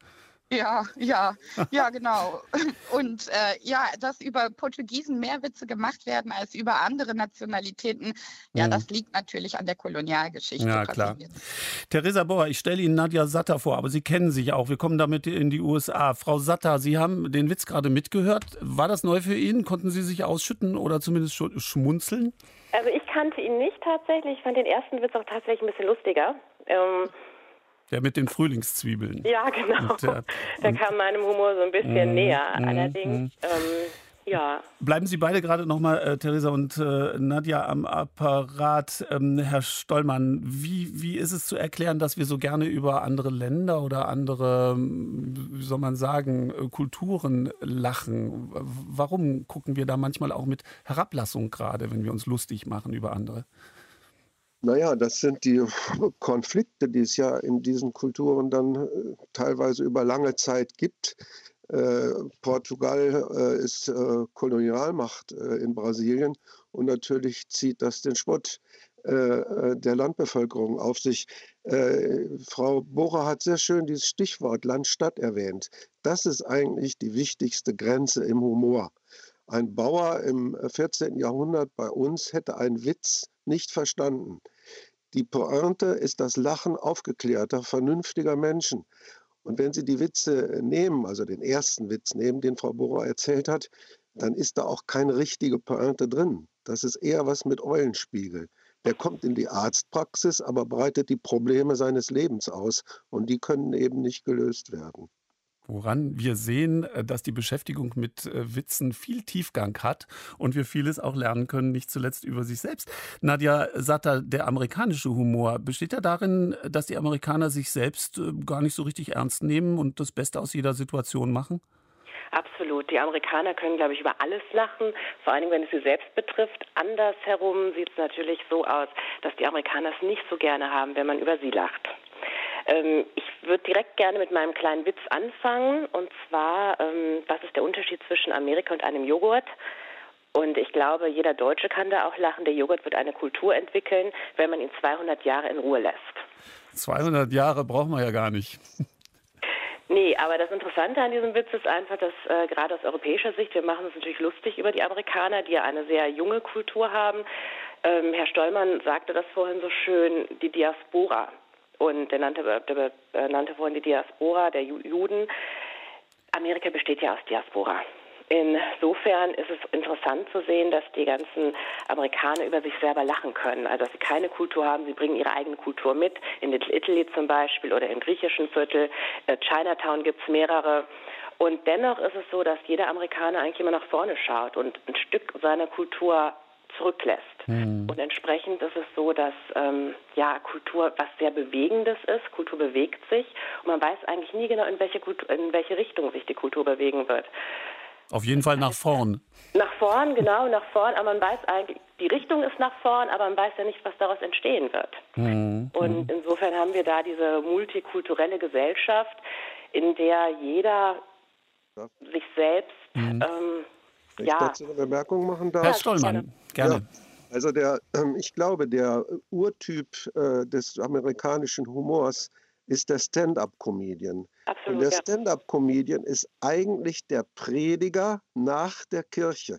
Ja, ja, ja, genau. Und äh, ja, dass über Portugiesen mehr Witze gemacht werden als über andere Nationalitäten, ja, mhm. das liegt natürlich an der Kolonialgeschichte. Ja, klar. Teresa Bohrer, ich stelle Ihnen Nadja Satter vor, aber Sie kennen sich auch. Wir kommen damit in die U S A. Frau Satter, Sie haben den Witz gerade mitgehört. War das neu für Ihnen? Konnten Sie sich ausschütten oder zumindest schmunzeln? Also ich kannte ihn nicht tatsächlich. Ich fand den ersten Witz auch tatsächlich ein bisschen lustiger. Ähm Der mit den Frühlingszwiebeln. Ja, genau. Und, äh, der kam meinem Humor so ein bisschen mm, näher. Allerdings, mm, ähm, ja. Bleiben Sie beide gerade nochmal, äh, Teresa und äh, Nadja, am Apparat. Ähm, Herr Stollmann, wie, wie ist es zu erklären, dass wir so gerne über andere Länder oder andere, wie soll man sagen, Kulturen lachen? Warum gucken wir da manchmal auch mit Herablassung gerade, wenn wir uns lustig machen über andere? Naja, das sind die Konflikte, die es ja in diesen Kulturen dann teilweise über lange Zeit gibt. Äh, Portugal äh, ist äh, Kolonialmacht äh, in Brasilien und natürlich zieht das den Spott äh, der Landbevölkerung auf sich. Äh, Frau Bohrer hat sehr schön dieses Stichwort Land-Stadt erwähnt. Das ist eigentlich die wichtigste Grenze im Humor. Ein Bauer im vierzehnten. Jahrhundert bei uns hätte einen Witz nicht verstanden. Die Pointe ist das Lachen aufgeklärter, vernünftiger Menschen. Und wenn Sie die Witze nehmen, also den ersten Witz nehmen, den Frau Bohrer erzählt hat, dann ist da auch keine richtige Pointe drin. Das ist eher was mit Eulenspiegel. Der kommt in die Arztpraxis, aber breitet die Probleme seines Lebens aus. Und die können eben nicht gelöst werden. Woran wir sehen, dass die Beschäftigung mit Witzen viel Tiefgang hat und wir vieles auch lernen können, nicht zuletzt über sich selbst. Nadja Satter, der amerikanische Humor, besteht ja darin, dass die Amerikaner sich selbst gar nicht so richtig ernst nehmen und das Beste aus jeder Situation machen? Absolut. Die Amerikaner können, glaube ich, über alles lachen, vor allen Dingen, wenn es sie selbst betrifft. Andersherum sieht es natürlich so aus, dass die Amerikaner es nicht so gerne haben, wenn man über sie lacht. Ähm, ich würde direkt gerne mit meinem kleinen Witz anfangen, und zwar, ähm, was ist der Unterschied zwischen Amerika und einem Joghurt? Und ich glaube, jeder Deutsche kann da auch lachen. Der Joghurt wird eine Kultur entwickeln, wenn man ihn zweihundert Jahre in Ruhe lässt. zweihundert Jahre brauchen wir ja gar nicht. Nee, aber das Interessante an diesem Witz ist einfach, dass äh, gerade aus europäischer Sicht, wir machen uns natürlich lustig über die Amerikaner, die ja eine sehr junge Kultur haben. Ähm, Herr Stollmann sagte das vorhin so schön, die Diaspora. Und er nannte, der nannte vorhin die Diaspora der Juden. Amerika besteht ja aus Diaspora. Insofern ist es interessant zu sehen, dass die ganzen Amerikaner über sich selber lachen können. Also dass sie keine Kultur haben, sie bringen ihre eigene Kultur mit. In Little Italy zum Beispiel oder im griechischen Viertel. Chinatown gibt es mehrere. Und dennoch ist es so, dass jeder Amerikaner eigentlich immer nach vorne schaut und ein Stück seiner Kultur zurücklässt. Hm. Und entsprechend ist es so, dass ähm, ja, Kultur was sehr Bewegendes ist. Kultur bewegt sich und man weiß eigentlich nie genau, in welche, Kultur, in welche Richtung sich die Kultur bewegen wird. Auf jeden Fall nach vorn. Nach vorn, genau, nach vorn. Aber man weiß eigentlich, die Richtung ist nach vorn, aber man weiß ja nicht, was daraus entstehen wird. Hm. Und insofern haben wir da diese multikulturelle Gesellschaft, in der jeder ja. sich selbst... Hm. Ähm, Wenn ich ja. dazu eine Bemerkung machen darf. Herr Stollmann, gerne. Ja, also der, ich glaube, der Urtyp des amerikanischen Humors ist der Stand-up-Comedian. Absolut, und der ja. Stand-up-Comedian ist eigentlich der Prediger nach der Kirche.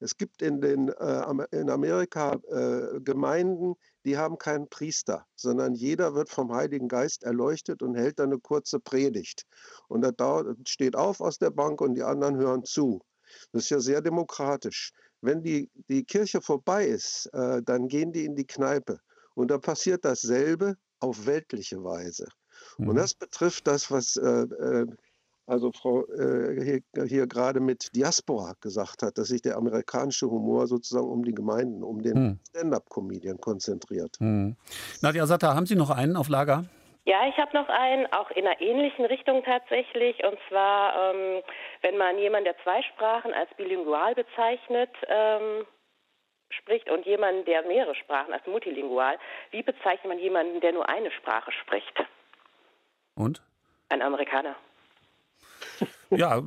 Es gibt in, den, äh, in Amerika äh, Gemeinden, die haben keinen Priester, sondern jeder wird vom Heiligen Geist erleuchtet und hält dann eine kurze Predigt. Und er dauert, steht auf aus der Bank und die anderen hören zu. Das ist ja sehr demokratisch. Wenn die, die Kirche vorbei ist, äh, dann gehen die in die Kneipe. Und da passiert dasselbe auf weltliche Weise. Mhm. Und das betrifft das, was... Äh, äh, also Frau äh, hier, hier gerade mit Diaspora gesagt hat, dass sich der amerikanische Humor sozusagen um die Gemeinden, um den hm. Stand-up-Comedian konzentriert. Hm. Nadja Satter, haben Sie noch einen auf Lager? Ja, ich habe noch einen, auch in einer ähnlichen Richtung tatsächlich. Und zwar, ähm, wenn man jemanden, der zwei Sprachen als bilingual bezeichnet, ähm, spricht und jemanden, der mehrere Sprachen als multilingual, wie bezeichnet man jemanden, der nur eine Sprache spricht? Und? Ein Amerikaner. Ja,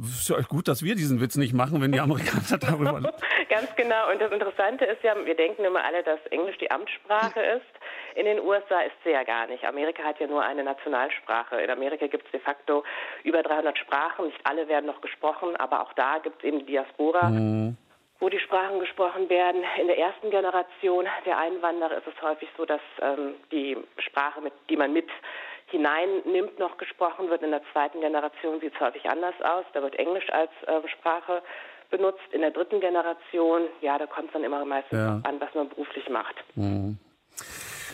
gut, dass wir diesen Witz nicht machen, wenn die Amerikaner darüber... Ganz genau. Und das Interessante ist ja, wir denken immer alle, dass Englisch die Amtssprache ist. In den U S A ist sie ja gar nicht. Amerika hat ja nur eine Nationalsprache. In Amerika gibt es de facto über dreihundert Sprachen. Nicht alle werden noch gesprochen, aber auch da gibt es eben die Diaspora, mhm. wo die Sprachen gesprochen werden. In der ersten Generation der Einwanderer ist es häufig so, dass ähm, die Sprache, mit, die man mit... hinein nimmt, noch gesprochen wird. In der zweiten Generation sieht es häufig anders aus. Da wird Englisch als äh, Sprache benutzt. In der dritten Generation, ja, da kommt es dann immer meistens ja. an, was man beruflich macht. Mhm.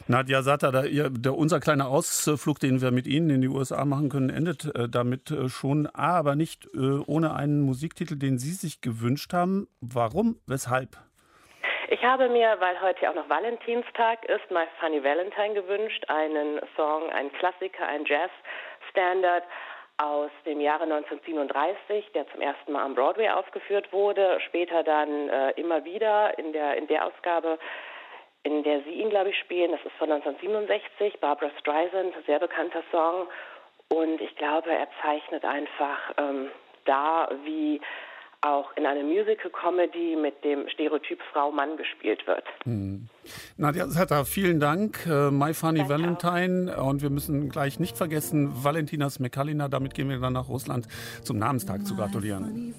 Nadja Satter, da, ihr, der, unser kleiner Ausflug, den wir mit Ihnen in die U S A machen können, endet äh, damit äh, schon, aber nicht äh, ohne einen Musiktitel, den Sie sich gewünscht haben. Warum? Weshalb? Ich habe mir, weil heute ja auch noch Valentinstag ist, My Funny Valentine gewünscht, einen Song, einen Klassiker, einen Jazz-Standard aus dem Jahre neunzehnhundertsiebenunddreißig, der zum ersten Mal am Broadway aufgeführt wurde, später dann äh, immer wieder in der, in der Ausgabe, in der Sie ihn, glaube ich, spielen. Das ist von neunzehnhundertsiebenundsechzig, Barbra Streisand, sehr bekannter Song. Und ich glaube, er zeichnet einfach ähm, da, wie... auch in einer Musical-Comedy mit dem Stereotyp Frau-Mann gespielt wird. Hm. Nadja Satter, vielen Dank. My Funny Dank Valentine. Auch. Und wir müssen gleich nicht vergessen, Valentina Smekalina. Damit gehen wir dann nach Russland zum Namenstag My zu gratulieren.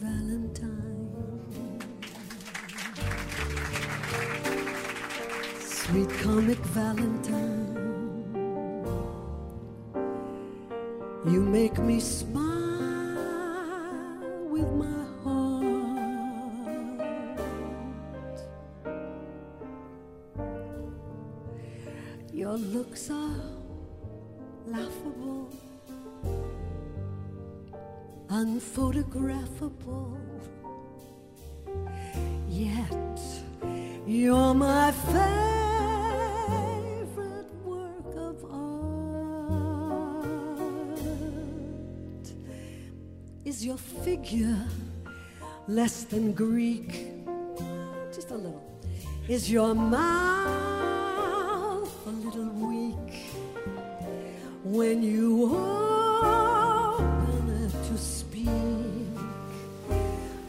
Sweet comic Valentine. You make me smile with my your looks are laughable, unphotographable, yet you're my favorite work of art. Is your figure less than Greek? Just a little. Is your mouth when you open it to speak?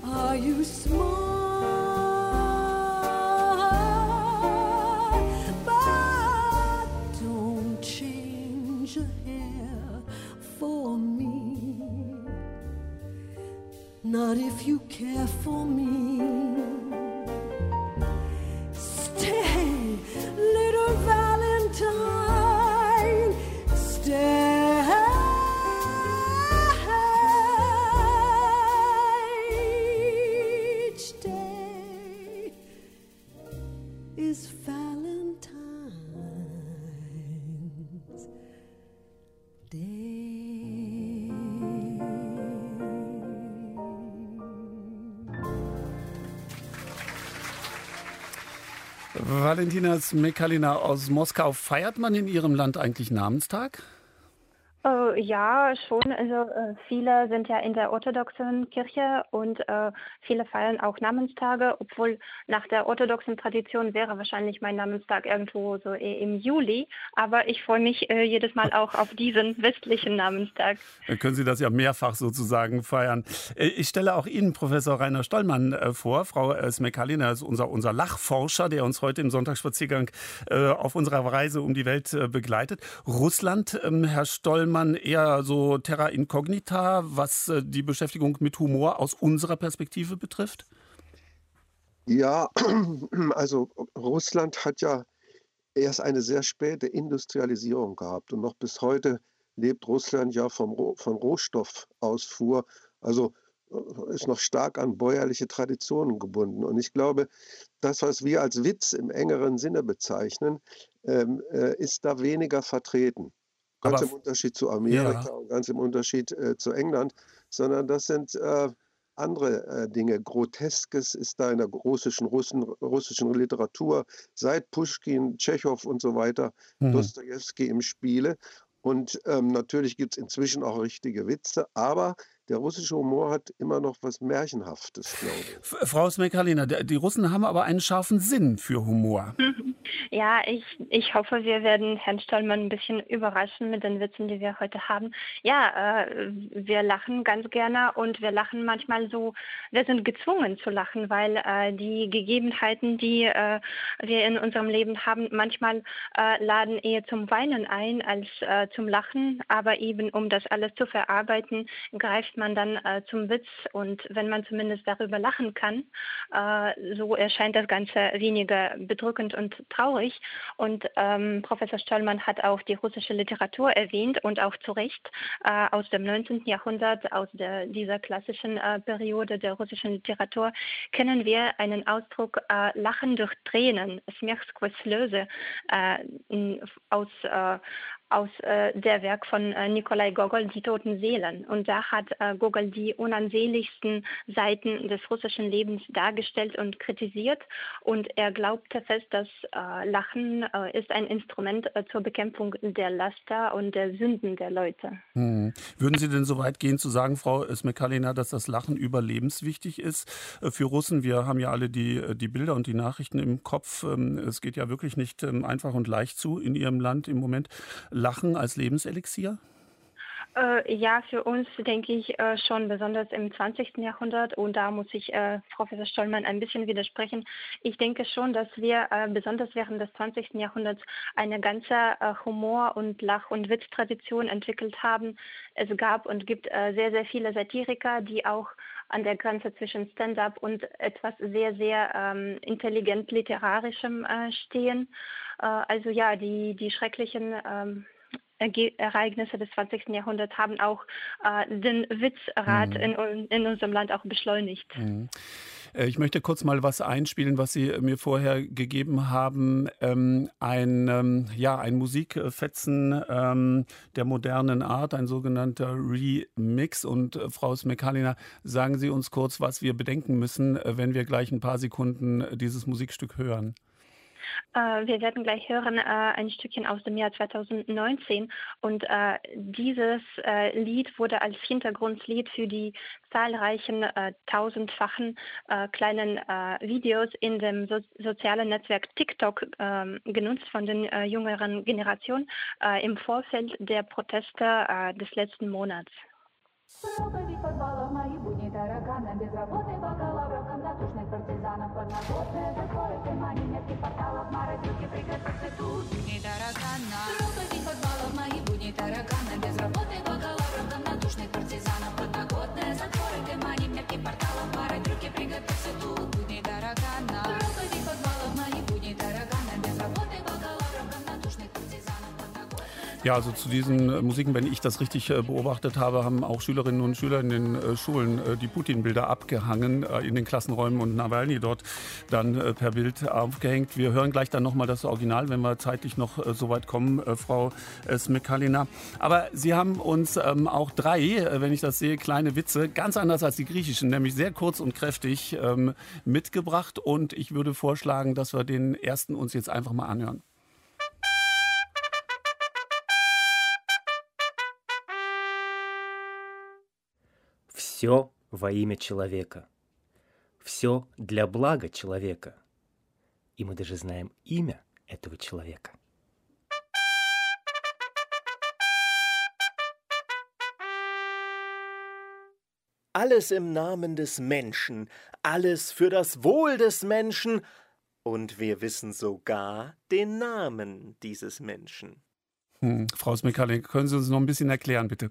Are you smart? But don't change a hair for me, not if you care for me. Stay, little Valentine. Valentina Smekalina aus Moskau, feiert man in Ihrem Land eigentlich Namenstag? Äh, ja, schon. Also äh, viele sind ja in der orthodoxen Kirche und äh, viele feiern auch Namenstage, obwohl nach der orthodoxen Tradition wäre wahrscheinlich mein Namenstag irgendwo so im Juli. Aber ich freue mich äh, jedes Mal auch auf diesen westlichen Namenstag. Dann können Sie das ja mehrfach sozusagen feiern. Ich stelle auch Ihnen Professor Rainer Stollmann äh, vor. Frau äh, Smekalina ist unser, unser Lachforscher, der uns heute im Sonntagsspaziergang äh, auf unserer Reise um die Welt äh, begleitet. Russland, ähm, Herr Stollmann, Stollmann eher so terra incognita, was die Beschäftigung mit Humor aus unserer Perspektive betrifft? Ja, also Russland hat ja erst eine sehr späte Industrialisierung gehabt und noch bis heute lebt Russland ja vom, von Rohstoffausfuhr, also ist noch stark an bäuerliche Traditionen gebunden. Und ich glaube, das, was wir als Witz im engeren Sinne bezeichnen, ähm, äh, ist da weniger vertreten. Ganz Aber, im Unterschied zu Amerika ja. und ganz im Unterschied äh, zu England, sondern das sind äh, andere äh, Dinge. Groteskes ist da in der russischen, Russen, russischen Literatur seit Puschkin, Tschechow und so weiter, mhm. Dostojewski im Spiele. Und ähm, natürlich gibt es inzwischen auch richtige Witze, aber der russische Humor hat immer noch was Märchenhaftes, glaube ich. Frau Smekalina, die Russen haben aber einen scharfen Sinn für Humor. Ja, ich, ich hoffe, wir werden Herrn Stollmann ein bisschen überraschen mit den Witzen, die wir heute haben. Ja, äh, wir lachen ganz gerne und wir lachen manchmal so, wir sind gezwungen zu lachen, weil äh, die Gegebenheiten, die äh, wir in unserem Leben haben, manchmal äh, laden eher zum Weinen ein als äh, zum Lachen. Aber eben, um das alles zu verarbeiten, greift man dann äh, zum Witz, und wenn man zumindest darüber lachen kann, äh, so erscheint das Ganze weniger bedrückend und traurig. Und ähm, Professor Stollmann hat auch die russische Literatur erwähnt und auch zu Recht äh, aus dem neunzehnten. Jahrhundert, aus der, dieser klassischen äh, Periode der russischen Literatur, kennen wir einen Ausdruck äh, Lachen durch Tränen, Смех сквозь слезы, äh, aus äh, aus äh, der Werk von äh, Nikolai Gogol, Die toten Seelen. Und da hat äh, Gogol die unansehnlichsten Seiten des russischen Lebens dargestellt und kritisiert. Und er glaubte fest, dass äh, Lachen äh, ist ein Instrument äh, zur Bekämpfung der Laster und der Sünden der Leute. Hm. Würden Sie denn so weit gehen zu sagen, Frau Smekalina, dass das Lachen überlebenswichtig ist äh, für Russen? Wir haben ja alle die, die Bilder und die Nachrichten im Kopf. Ähm, es geht ja wirklich nicht ähm, einfach und leicht zu in Ihrem Land im Moment. Lachen als Lebenselixier? Äh, ja, für uns denke ich äh, schon, besonders im zwanzigsten. Jahrhundert, und da muss ich äh, Professor Stollmann ein bisschen widersprechen. Ich denke schon, dass wir äh, besonders während des zwanzigsten. Jahrhunderts eine ganze äh, Humor- und Lach- und Witztradition entwickelt haben. Es gab und gibt äh, sehr, sehr viele Satiriker, die auch an der Grenze zwischen Stand-up und etwas sehr, sehr ähm, intelligent Literarischem äh, stehen. Äh, also ja, die, die schrecklichen ähm, Ereignisse des zwanzigsten. Jahrhunderts haben auch äh, den Witzrat mhm. in, in unserem Land auch beschleunigt. Mhm. Ich möchte kurz mal was einspielen, was Sie mir vorher gegeben haben. Ähm, ein, ähm, ja, ein Musikfetzen ähm, der modernen Art, ein sogenannter Remix. Und äh, Frau Smekalina, sagen Sie uns kurz, was wir bedenken müssen, äh, wenn wir gleich ein paar Sekunden dieses Musikstück hören. Wir werden gleich hören äh, ein Stückchen aus dem Jahr zweitausendneunzehn, und äh, dieses äh, Lied wurde als Hintergrundlied für die zahlreichen äh, tausendfachen äh, kleinen äh, Videos in dem so- sozialen Netzwerk TikTok äh, genutzt von den äh, jüngeren Generationen äh, im Vorfeld der Proteste äh, des letzten Monats. Ja, also zu diesen Musiken, wenn ich das richtig beobachtet habe, haben auch Schülerinnen und Schüler in den Schulen die Putin-Bilder abgehangen, in den Klassenräumen, und Nawalny dort dann per Bild aufgehängt. Wir hören gleich dann nochmal das Original, wenn wir zeitlich noch so weit kommen, Frau Smekalina. Aber Sie haben uns auch drei, wenn ich das sehe, kleine Witze, ganz anders als die griechischen, nämlich sehr kurz und kräftig mitgebracht. Und ich würde vorschlagen, dass wir den ersten uns jetzt einfach mal anhören. Все во имя человека. Все для блага человека. И мы даже знаем имя этого человека. Alles im Namen des Menschen, alles für das Wohl des Menschen. Und wir wissen sogar den Namen dieses Menschen. Hm. Frau Smekalina, können Sie uns noch ein bisschen erklären, bitte?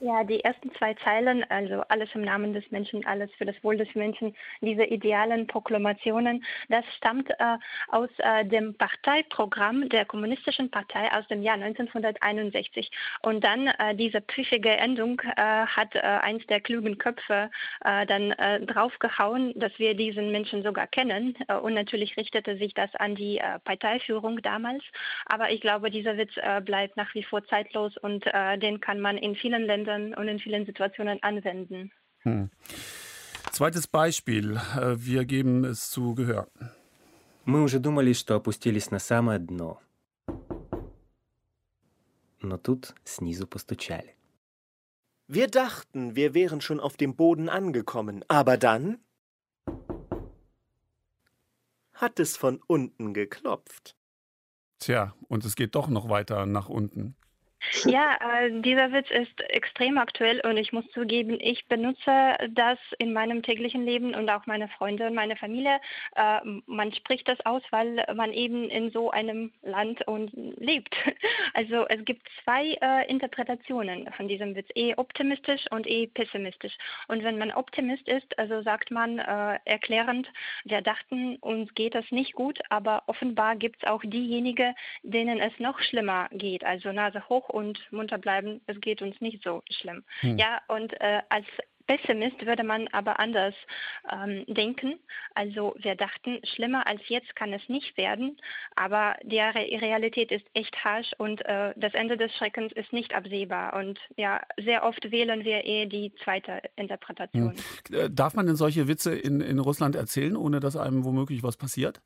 Ja, die ersten zwei Zeilen, also alles im Namen des Menschen, alles für das Wohl des Menschen, diese idealen Proklamationen, das stammt äh, aus äh, dem Parteiprogramm der Kommunistischen Partei aus dem Jahr neunzehnhunderteinundsechzig. Und dann äh, diese pfiffige Endung äh, hat äh, eins der klugen Köpfe äh, dann äh, draufgehauen, dass wir diesen Menschen sogar kennen. Äh, und natürlich richtete sich das an die äh, Parteiführung damals. Aber ich glaube, dieser Witz äh, bleibt nach wie vor zeitlos und äh, den kann man in vielen Ländern und in vielen Situationen anwenden. Hm. Zweites Beispiel. Wir geben es zu Gehör. Мы уже думали, что опустились на самое дно. Но тут снизу постучали. Wir dachten, wir wären schon auf dem Boden angekommen, aber dann hat es von unten geklopft. Tja, und es geht doch noch weiter nach unten. Ja, äh, dieser Witz ist extrem aktuell und ich muss zugeben, ich benutze das in meinem täglichen Leben und auch meine Freunde und meine Familie. Äh, man spricht das aus, weil man eben in so einem Land und lebt. Also es gibt zwei äh, Interpretationen von diesem Witz, eh optimistisch und eh pessimistisch. Und wenn man Optimist ist, also sagt man äh, erklärend, wir dachten, uns geht das nicht gut, aber offenbar gibt es auch diejenigen, denen es noch schlimmer geht, also Nase hoch und munter bleiben, es geht uns nicht so schlimm. Hm. Ja, und äh, als Pessimist würde man aber anders ähm, denken. Also wir dachten, schlimmer als jetzt kann es nicht werden, aber die Re- Realität ist echt harsch und äh, das Ende des Schreckens ist nicht absehbar. Und ja, sehr oft wählen wir eh die zweite Interpretation. Hm. Darf man denn solche Witze in, in Russland erzählen, ohne dass einem womöglich was passiert?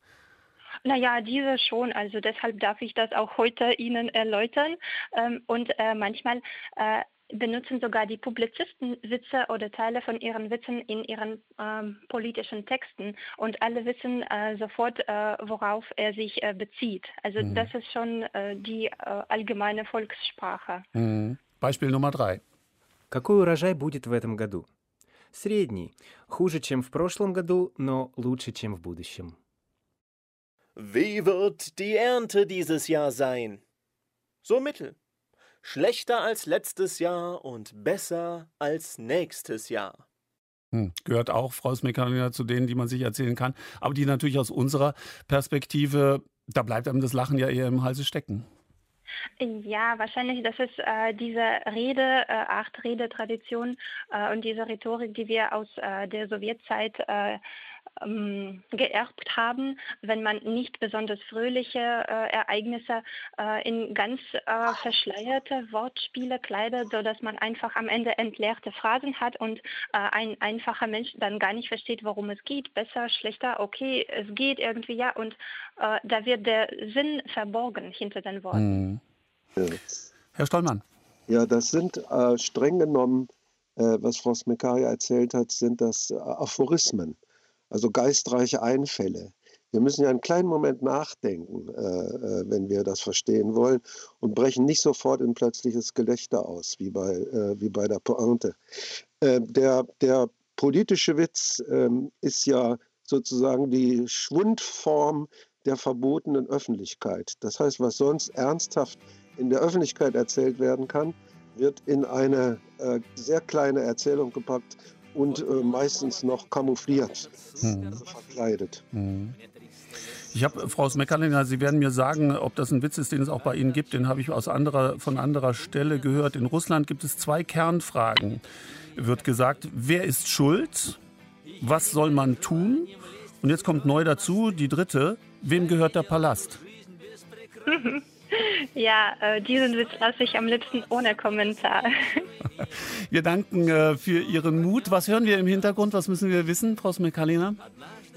Naja, diese schon. Also deshalb darf ich das auch heute Ihnen erläutern. Ähm, und äh, manchmal äh, benutzen sogar die Publizisten Witze oder Teile von ihren Witzen in ihren ähm, politischen Texten. Und alle wissen äh, sofort, äh, worauf er sich äh, bezieht. Also mhm. das ist schon äh, die äh, allgemeine Volkssprache. Mhm. Beispiel Nummer drei. Какой урожай будет в этом году? Средний. Хуже, чем в прошлом году, но лучше, чем в будущем. Wie wird die Ernte dieses Jahr sein? So mittel. Schlechter als letztes Jahr und besser als nächstes Jahr. Hm, gehört auch, Frau Smekalina, zu denen, die man sich erzählen kann. Aber die natürlich aus unserer Perspektive, da bleibt einem das Lachen ja eher im Halse stecken. Ja, wahrscheinlich, das ist äh, diese Rede, äh, Art Redetradition äh, und diese Rhetorik, die wir aus äh, der Sowjetzeit äh, geerbt haben, wenn man nicht besonders fröhliche äh, Ereignisse äh, in ganz äh, verschleierte Wortspiele kleidet, sodass man einfach am Ende entleerte Phrasen hat und äh, ein einfacher Mensch dann gar nicht versteht, worum es geht. Besser, schlechter, okay, es geht irgendwie, ja. Und äh, da wird der Sinn verborgen hinter den Worten. Hm. Ja. Herr Stollmann. Ja, das sind äh, streng genommen, äh, was Frau Smekalina erzählt hat, sind das äh, Aphorismen. Also geistreiche Einfälle. Wir müssen ja einen kleinen Moment nachdenken, äh, wenn wir das verstehen wollen und brechen nicht sofort in plötzliches Gelächter aus, wie bei, äh, wie bei der Pointe. Äh, der, der politische Witz äh, ist ja sozusagen die Schwundform der verbotenen Öffentlichkeit. Das heißt, was sonst ernsthaft in der Öffentlichkeit erzählt werden kann, wird in eine äh, sehr kleine Erzählung gepackt, und äh, meistens noch kamoufliert, hm. also verkleidet. Hm. Ich habe, Frau Smekalina, Sie werden mir sagen, ob das ein Witz ist, den es auch bei Ihnen gibt. Den habe ich aus anderer, von anderer Stelle gehört. In Russland gibt es zwei Kernfragen. Wird gesagt, wer ist schuld? Was soll man tun? Und jetzt kommt neu dazu, die dritte, wem gehört der Palast? Ja, äh, diesen Witz lasse ich am liebsten ohne Kommentar. Wir danken äh, für Ihren Mut. Was hören wir im Hintergrund? Was müssen wir wissen, Frau Smekalina?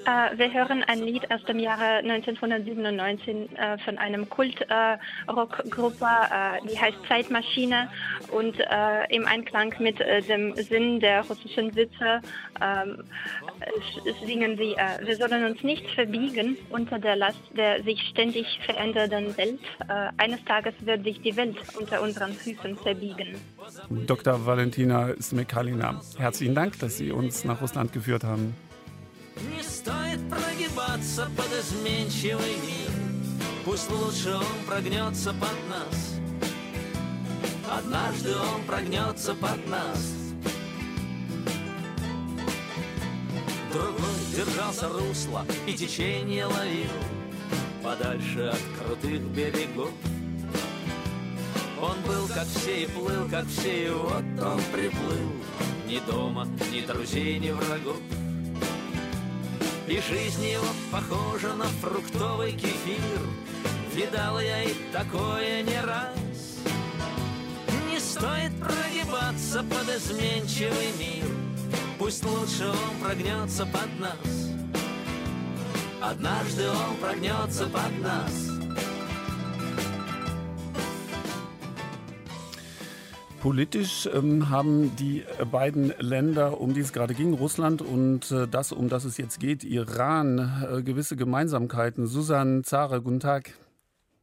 Äh, wir hören ein Lied aus dem Jahre neunzehnhundertsiebenundneunzig äh, von einem Kult-Rock-Gruppe, äh, äh, die heißt Zeitmaschine und äh, im Einklang mit äh, dem Sinn der russischen Witze äh, singen sie, äh, wir sollen uns nicht verbiegen unter der Last der sich ständig verändernden Welt. Äh, eines Tages wird sich die Welt unter unseren Füßen verbiegen. Doktor Valentina Smekalina, herzlichen Dank, dass Sie uns nach Russland geführt haben. Не стоит прогибаться под изменчивый мир. Пусть лучше он прогнется под нас. однажды он прогнется под нас. Другой держался русло и течение ловил подальше от крутых берегов. Он был как все и плыл, как все, и вот он приплыл. Ни дома, ни друзей, ни врагов. И жизнь его похожа на фруктовый кефир. Видала я и такое не раз. Не стоит прогибаться под изменчивый мир. Пусть лучше он прогнется под нас. Однажды он прогнется под нас. Politisch ähm, haben die beiden Länder, um die es gerade ging, Russland und äh, das, um das es jetzt geht, Iran, äh, gewisse Gemeinsamkeiten. Susanne Zare, guten Tag.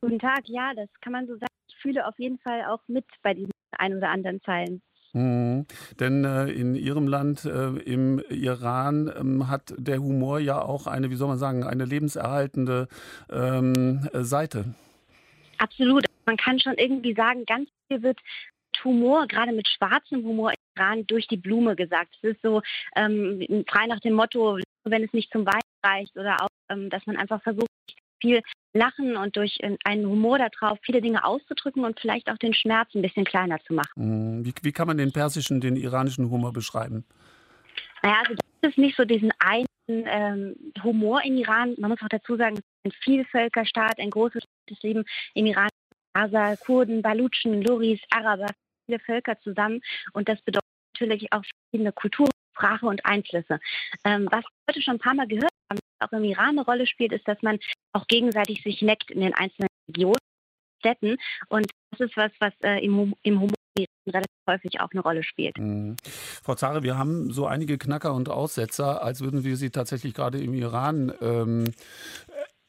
Guten Tag, ja, das kann man so sagen. Ich fühle auf jeden Fall auch mit bei diesen ein oder anderen Zeilen. Mhm. Denn äh, in Ihrem Land, äh, im Iran, ähm, hat der Humor ja auch eine, wie soll man sagen, eine lebenserhaltende ähm, Seite. Absolut. Man kann schon irgendwie sagen, ganz viel wird Humor, gerade mit schwarzem Humor im Iran, durch die Blume gesagt. Es ist so ähm, frei nach dem Motto, wenn es nicht zum Wein reicht, oder auch, ähm, dass man einfach versucht, viel Lachen und durch einen Humor darauf viele Dinge auszudrücken und vielleicht auch den Schmerz ein bisschen kleiner zu machen. Wie, wie kann man den persischen, den iranischen Humor beschreiben? Naja, also das ist nicht so diesen einen ähm, Humor in Iran. Man muss auch dazu sagen, es ist ein Vielvölkerstaat, ein großes Leben im Iran. Asar, Kurden, Balutschen, Luris, Araber, viele Völker zusammen, und das bedeutet natürlich auch verschiedene Kulturen, Sprache und Einflüsse. Ähm, was wir heute schon ein paar Mal gehört haben, was auch im Iran eine Rolle spielt, ist, dass man auch gegenseitig sich neckt in den einzelnen Regionen, Städten, und das ist was, was äh, im, im Humor relativ häufig auch eine Rolle spielt. Mhm. Frau Zare, wir haben so einige Knacker und Aussetzer, als würden wir sie tatsächlich gerade im Iran ähm,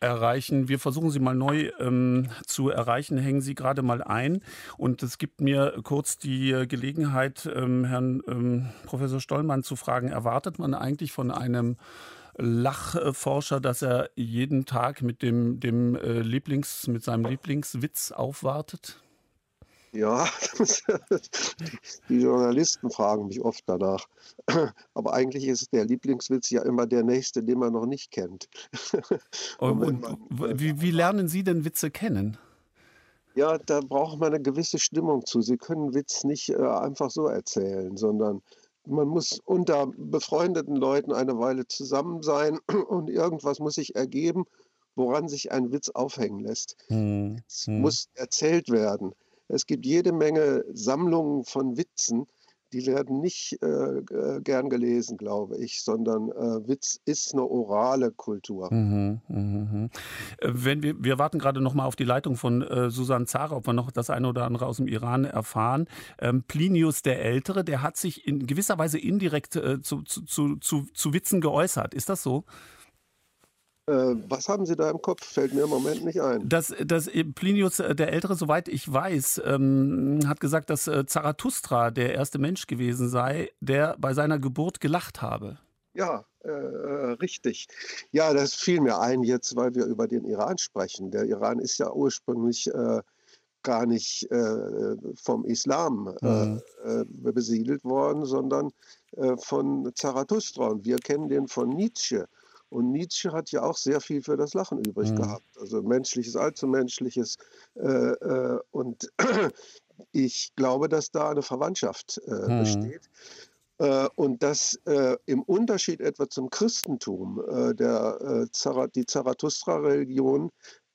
erreichen. Wir versuchen sie mal neu ähm, zu erreichen, hängen sie gerade mal ein. Und es gibt mir kurz die Gelegenheit, ähm, Herrn ähm, Professor Stollmann zu fragen, erwartet man eigentlich von einem Lachforscher, dass er jeden Tag mit dem, dem äh, Lieblings, mit seinem Lieblingswitz aufwartet? Ja, die Journalisten fragen mich oft danach. Aber eigentlich ist der Lieblingswitz ja immer der nächste, den man noch nicht kennt. Und, und man, wie, wie lernen Sie denn Witze kennen? Ja, da braucht man eine gewisse Stimmung zu. Sie können Witz nicht äh, einfach so erzählen, sondern man muss unter befreundeten Leuten eine Weile zusammen sein und irgendwas muss sich ergeben, woran sich ein Witz aufhängen lässt. Hm, es hm. muss erzählt werden. Es gibt jede Menge Sammlungen von Witzen, die werden nicht äh, gern gelesen, glaube ich, sondern äh, Witz ist eine orale Kultur. Mhm, mhm. Wenn wir, wir warten gerade noch mal auf die Leitung von äh, Susanne Zare, ob wir noch das eine oder andere aus dem Iran erfahren. Ähm, Plinius der Ältere, der hat sich in gewisser Weise indirekt äh, zu, zu, zu, zu, zu Witzen geäußert. Ist das so? Was haben Sie da im Kopf? Fällt mir im Moment nicht ein. Das, das Plinius der Ältere, soweit ich weiß, ähm, hat gesagt, dass Zarathustra der erste Mensch gewesen sei, der bei seiner Geburt gelacht habe. Ja, äh, richtig. Ja, das fiel mir ein jetzt, weil wir über den Iran sprechen. Der Iran ist ja ursprünglich äh, gar nicht äh, vom Islam mhm. äh, besiedelt worden, sondern äh, von Zarathustra. Und wir kennen den von Nietzsche. Und Nietzsche hat ja auch sehr viel für das Lachen übrig mhm. gehabt. Also Menschliches, allzu Menschliches. Äh, äh, und ich glaube, dass da eine Verwandtschaft äh, mhm. besteht. Äh, und dass äh, im Unterschied etwa zum Christentum, äh, der, äh, Zarath- die Zarathustra-Religion,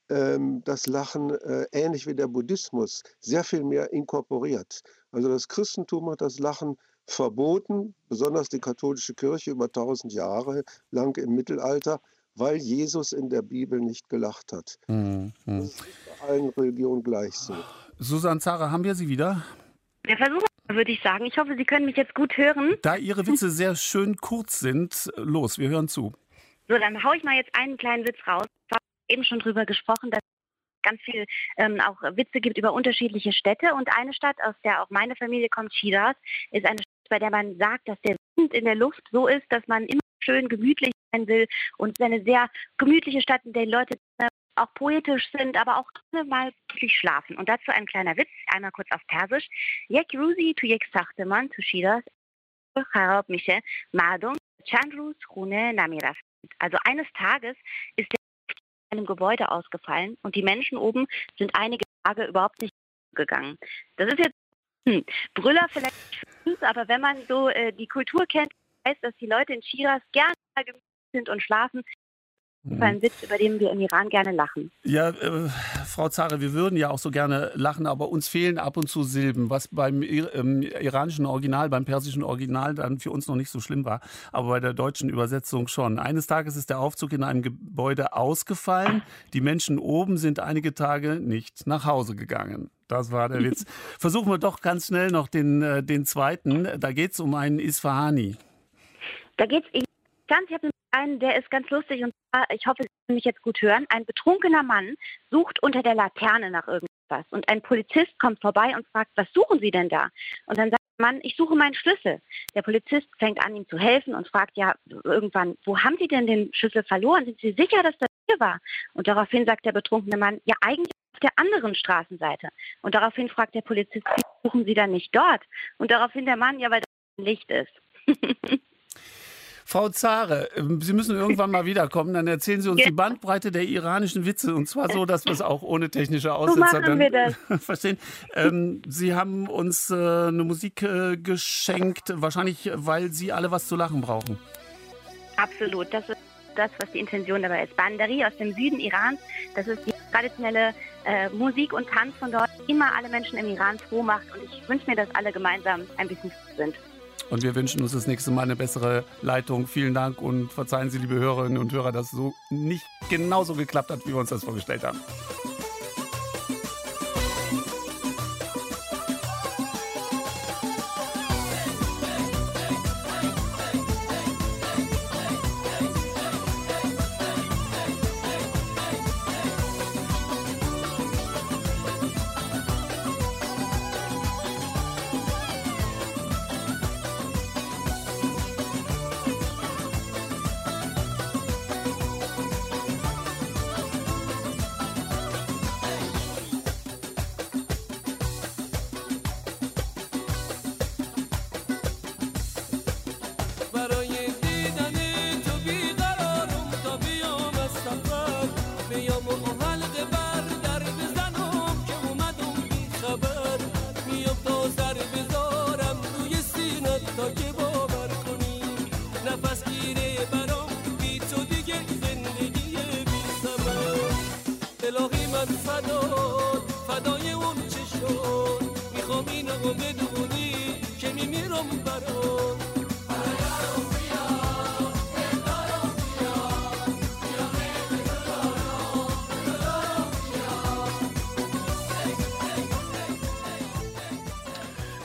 äh, das Lachen äh, ähnlich wie der Buddhismus sehr viel mehr inkorporiert. Also das Christentum hat das Lachen verboten, besonders die katholische Kirche über tausend Jahre lang im Mittelalter, weil Jesus in der Bibel nicht gelacht hat. Mhm. Das ist bei allen Religionen gleich so. Susanne Zare, haben wir Sie wieder? Ja, versuchen wir, würde ich sagen. Ich hoffe, Sie können mich jetzt gut hören. Da Ihre Witze sehr schön kurz sind, los, wir hören zu. So, dann haue ich mal jetzt einen kleinen Witz raus. Ich habe eben schon drüber gesprochen, dass ganz viel ähm, auch Witze gibt über unterschiedliche Städte. Und eine Stadt, aus der auch meine Familie kommt, Shiraz, ist eine Stadt, bei der man sagt, dass der Wind in der Luft so ist, dass man immer schön gemütlich sein will. Und es ist eine sehr gemütliche Stadt, in der die Leute auch poetisch sind, aber auch mal wirklich schlafen. Und dazu ein kleiner Witz, einmal kurz auf Persisch. Yek ruzi tu yek sahtaman tushidas kharab mishe mardum chand ruz khune namiras. Also eines Tages ist der in einem Gebäude ausgefallen und die Menschen oben sind einige Tage überhaupt nicht gegangen. Das ist jetzt hm, Brüller vielleicht, aber wenn man so äh, die Kultur kennt, weiß, dass die Leute in Shiraz gerne gemütlich sind und schlafen. Das ist ein Witz, über den wir im Iran gerne lachen. Ja, äh, Frau Zare, wir würden ja auch so gerne lachen, aber uns fehlen ab und zu Silben, was beim ähm, iranischen Original, beim persischen Original dann für uns noch nicht so schlimm war, aber bei der deutschen Übersetzung schon. Eines Tages ist der Aufzug in einem Gebäude ausgefallen. Die Menschen oben sind einige Tage nicht nach Hause gegangen. Das war der Witz. Versuchen wir doch ganz schnell noch den, äh, den zweiten. Da geht es um einen Isfahani. Da geht es ganz, ich habe einen, der ist ganz lustig und ich hoffe, Sie können mich jetzt gut hören. Ein betrunkener Mann sucht unter der Laterne nach irgendwas und ein Polizist kommt vorbei und fragt, was suchen Sie denn da? Und dann sagt der Mann, ich suche meinen Schlüssel. Der Polizist fängt an, ihm zu helfen und fragt ja irgendwann, wo haben Sie denn den Schlüssel verloren? Sind Sie sicher, dass das hier war? Und daraufhin sagt der betrunkene Mann, ja eigentlich auf der anderen Straßenseite. Und daraufhin fragt der Polizist, suchen Sie dann nicht dort? Und daraufhin der Mann, ja weil das Licht ist. Frau Zare, Sie müssen irgendwann mal wiederkommen, dann erzählen Sie uns die Bandbreite der iranischen Witze und zwar so, dass wir es auch ohne technische Aussetzer dann verstehen. Ähm, Sie haben uns äh, eine Musik äh, geschenkt, wahrscheinlich, weil Sie alle was zu lachen brauchen. Absolut, das ist das, was die Intention dabei ist. Bandari aus dem Süden Irans, das ist die traditionelle äh, Musik und Tanz von dort, immer alle Menschen im Iran froh macht und ich wünsche mir, dass alle gemeinsam ein bisschen froh sind. Und wir wünschen uns das nächste Mal eine bessere Leitung. Vielen Dank und verzeihen Sie, liebe Hörerinnen und Hörer, dass so nicht genauso geklappt hat, wie wir uns das vorgestellt haben.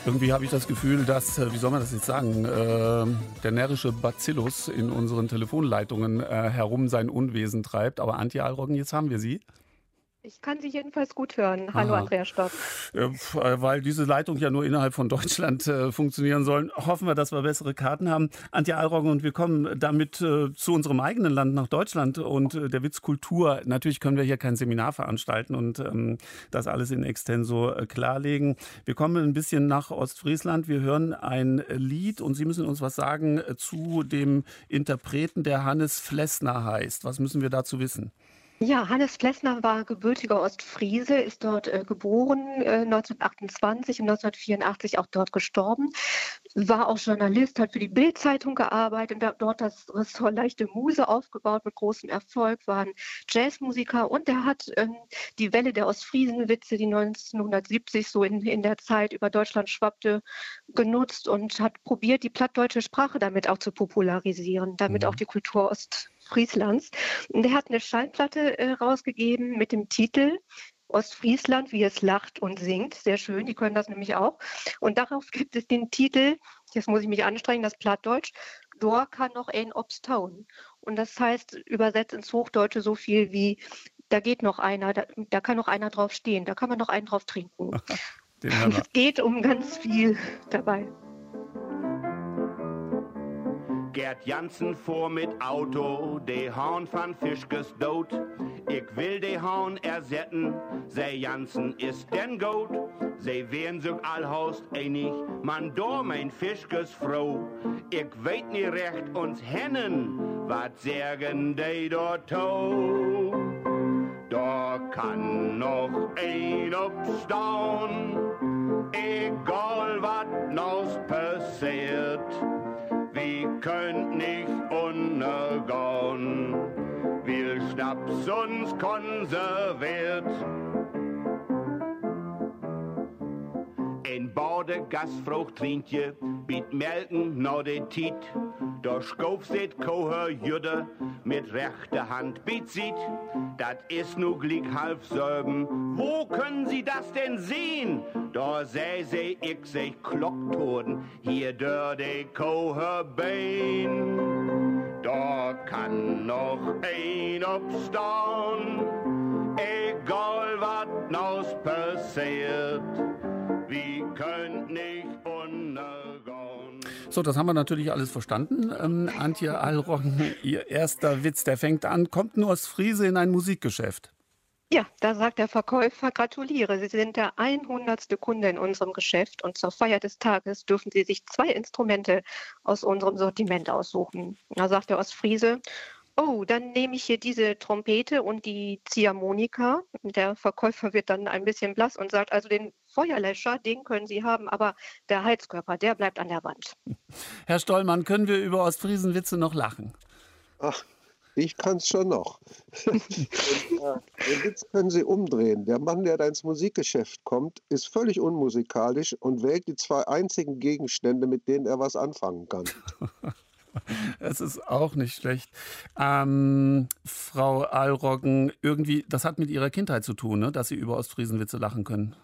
Irgendwie habe ich das Gefühl, dass, wie soll man das jetzt sagen, äh, der närrische Bacillus in unseren Telefonleitungen äh, herum sein Unwesen treibt. Aber Antje Allroggen, jetzt haben wir Sie. Ich kann Sie jedenfalls gut hören. Hallo, aha. Andreas Stopp. Äh, weil diese Leitung ja nur innerhalb von Deutschland äh, funktionieren sollen, hoffen wir, dass wir bessere Karten haben. Antje Allroggen, und wir kommen damit äh, zu unserem eigenen Land, nach Deutschland und äh, der Witzkultur. Natürlich können wir hier kein Seminar veranstalten und ähm, das alles in extenso äh, klarlegen. Wir kommen ein bisschen nach Ostfriesland. Wir hören ein Lied und Sie müssen uns was sagen äh, zu dem Interpreten, der Hannes Flessner heißt. Was müssen wir dazu wissen? Ja, Hannes Flessner war gebürtiger Ostfriese, ist dort äh, geboren äh, neunzehnhundertachtundzwanzig und neunzehnhundertvierundachtzig auch dort gestorben. War auch Journalist, hat für die Bild-Zeitung gearbeitet und hat dort das Ressort Leichte Muse aufgebaut mit großem Erfolg, war ein Jazzmusiker und er hat ähm, die Welle der Ostfriesenwitze, die neunzehnhundertsiebzig so in, in der Zeit über Deutschland schwappte, genutzt und hat probiert, die plattdeutsche Sprache damit auch zu popularisieren, damit auch die Kultur Ostfrieslands. Und er hat eine Schallplatte äh, rausgegeben mit dem Titel Ostfriesland, wie es lacht und singt. Sehr schön, die können das nämlich auch. Und darauf gibt es den Titel, jetzt muss ich mich anstrengen, das Plattdeutsch, Dor kann noch ein Obstaun. Und das heißt übersetzt ins Hochdeutsche so viel wie, da geht noch einer, da, da kann noch einer drauf stehen, da kann man noch einen drauf trinken. Es geht um ganz viel dabei. Gerd Janssen vor mit Auto, de Horn van Fischkes dood. Ich will de Horn ersetzen, se Janssen ist denn gut. Se wären sich allhaust einig, man do mein Fischkes froh. Ich weet nie recht uns Hennen, wat sägen de dort to. Da kann noch ein obstaun, egal wat nos passiert. Wir könnt nicht untergehen, wir Schnaps uns konserviert. Ein Bade Gasfruchtrintje biet Melken no de Tiet. Der Schkof seht Koher Jüde mit rechter Hand bezieht. Dat is nu glick halb Sörben. Wo können Sie das denn sehen? Da seh se ich seh Klocktoden. Hier dör de Koher Bein. Da kann noch ein obstaun, egal wat nos passiert. Wir können nicht untergehen. So, das haben wir natürlich alles verstanden. Ähm, Antje Allroggen, ihr erster Witz, der fängt an, kommt nur aus Friese in ein Musikgeschäft. Ja, da sagt der Verkäufer, gratuliere, Sie sind der hundertste Kunde in unserem Geschäft und zur Feier des Tages dürfen Sie sich zwei Instrumente aus unserem Sortiment aussuchen. Da sagt der Ostfriese, oh, dann nehme ich hier diese Trompete und die Ziehharmonika. Der Verkäufer wird dann ein bisschen blass und sagt, also den Feuerlöscher, den können Sie haben, aber der Heizkörper, der bleibt an der Wand. Herr Stollmann, können wir über Ostfriesenwitze noch lachen? Ach, ich kann es schon noch. Und, äh, den Witz können Sie umdrehen. Der Mann, der da ins Musikgeschäft kommt, ist völlig unmusikalisch und wählt die zwei einzigen Gegenstände, mit denen er was anfangen kann. Es ist auch nicht schlecht. Ähm, Frau Allroggen, irgendwie, das hat mit Ihrer Kindheit zu tun, ne? Dass Sie über Ostfriesenwitze lachen können.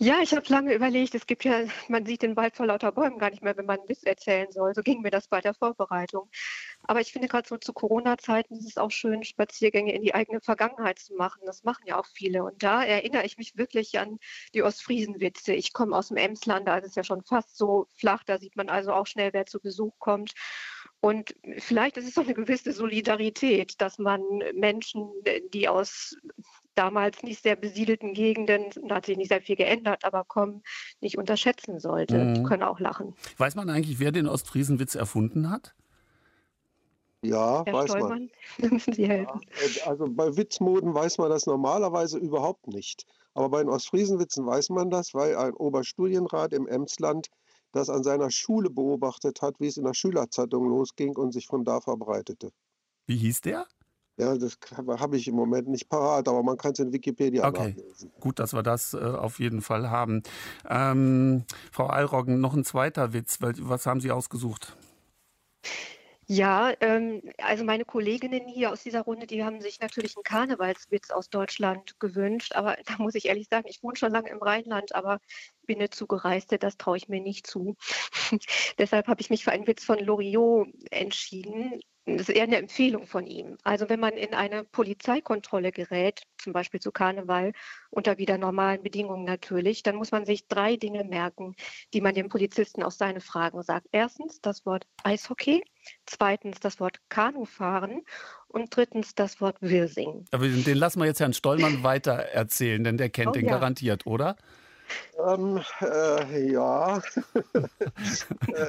Ja, ich habe lange überlegt, es gibt ja, man sieht den Wald vor lauter Bäumen gar nicht mehr, wenn man einen Witz erzählen soll. So ging mir das bei der Vorbereitung. Aber ich finde gerade so zu Corona-Zeiten ist es auch schön, Spaziergänge in die eigene Vergangenheit zu machen. Das machen ja auch viele. Und da erinnere ich mich wirklich an die Ostfriesenwitze. Ich komme aus dem Emsland, da ist es ja schon fast so flach. Da sieht man also auch schnell, wer zu Besuch kommt. Und vielleicht ist es auch eine gewisse Solidarität, dass man Menschen, die aus damals nicht sehr besiedelten Gegenden, da hat sich nicht sehr viel geändert, aber kommen, nicht unterschätzen sollte. Mhm. Die können auch lachen. Weiß man eigentlich, wer den Ostfriesenwitz erfunden hat? Ja, Herr weiß Stollmann, man. Müssen Sie helfen. Ja, also bei Witzmoden weiß man das normalerweise überhaupt nicht. Aber bei den Ostfriesenwitzen weiß man das, weil ein Oberstudienrat im Emsland das an seiner Schule beobachtet hat, wie es in der Schülerzeitung losging und sich von da verbreitete. Wie hieß der? Ja, das habe ich im Moment nicht parat, aber man kann es in Wikipedia nachlesen. Okay, gut, dass wir das äh, auf jeden Fall haben. Ähm, Frau Allroggen, noch ein zweiter Witz. Was haben Sie ausgesucht? Ja, ähm, also meine Kolleginnen hier aus dieser Runde, die haben sich natürlich einen Karnevalswitz aus Deutschland gewünscht. Aber da muss ich ehrlich sagen, ich wohne schon lange im Rheinland, aber bin eine Zugereiste, das traue ich mir nicht zu. Deshalb habe ich mich für einen Witz von Loriot entschieden. Das ist eher eine Empfehlung von ihm. Also wenn man in eine Polizeikontrolle gerät, zum Beispiel zu Karneval, unter wieder normalen Bedingungen natürlich, dann muss man sich drei Dinge merken, die man dem Polizisten auf seine Fragen sagt. Erstens das Wort Eishockey, zweitens das Wort Kanufahren und drittens das Wort Wirsing. Aber den lassen wir jetzt Herrn Stollmann weiter erzählen, denn der kennt oh, den ja. garantiert, oder? Ähm, äh, ja.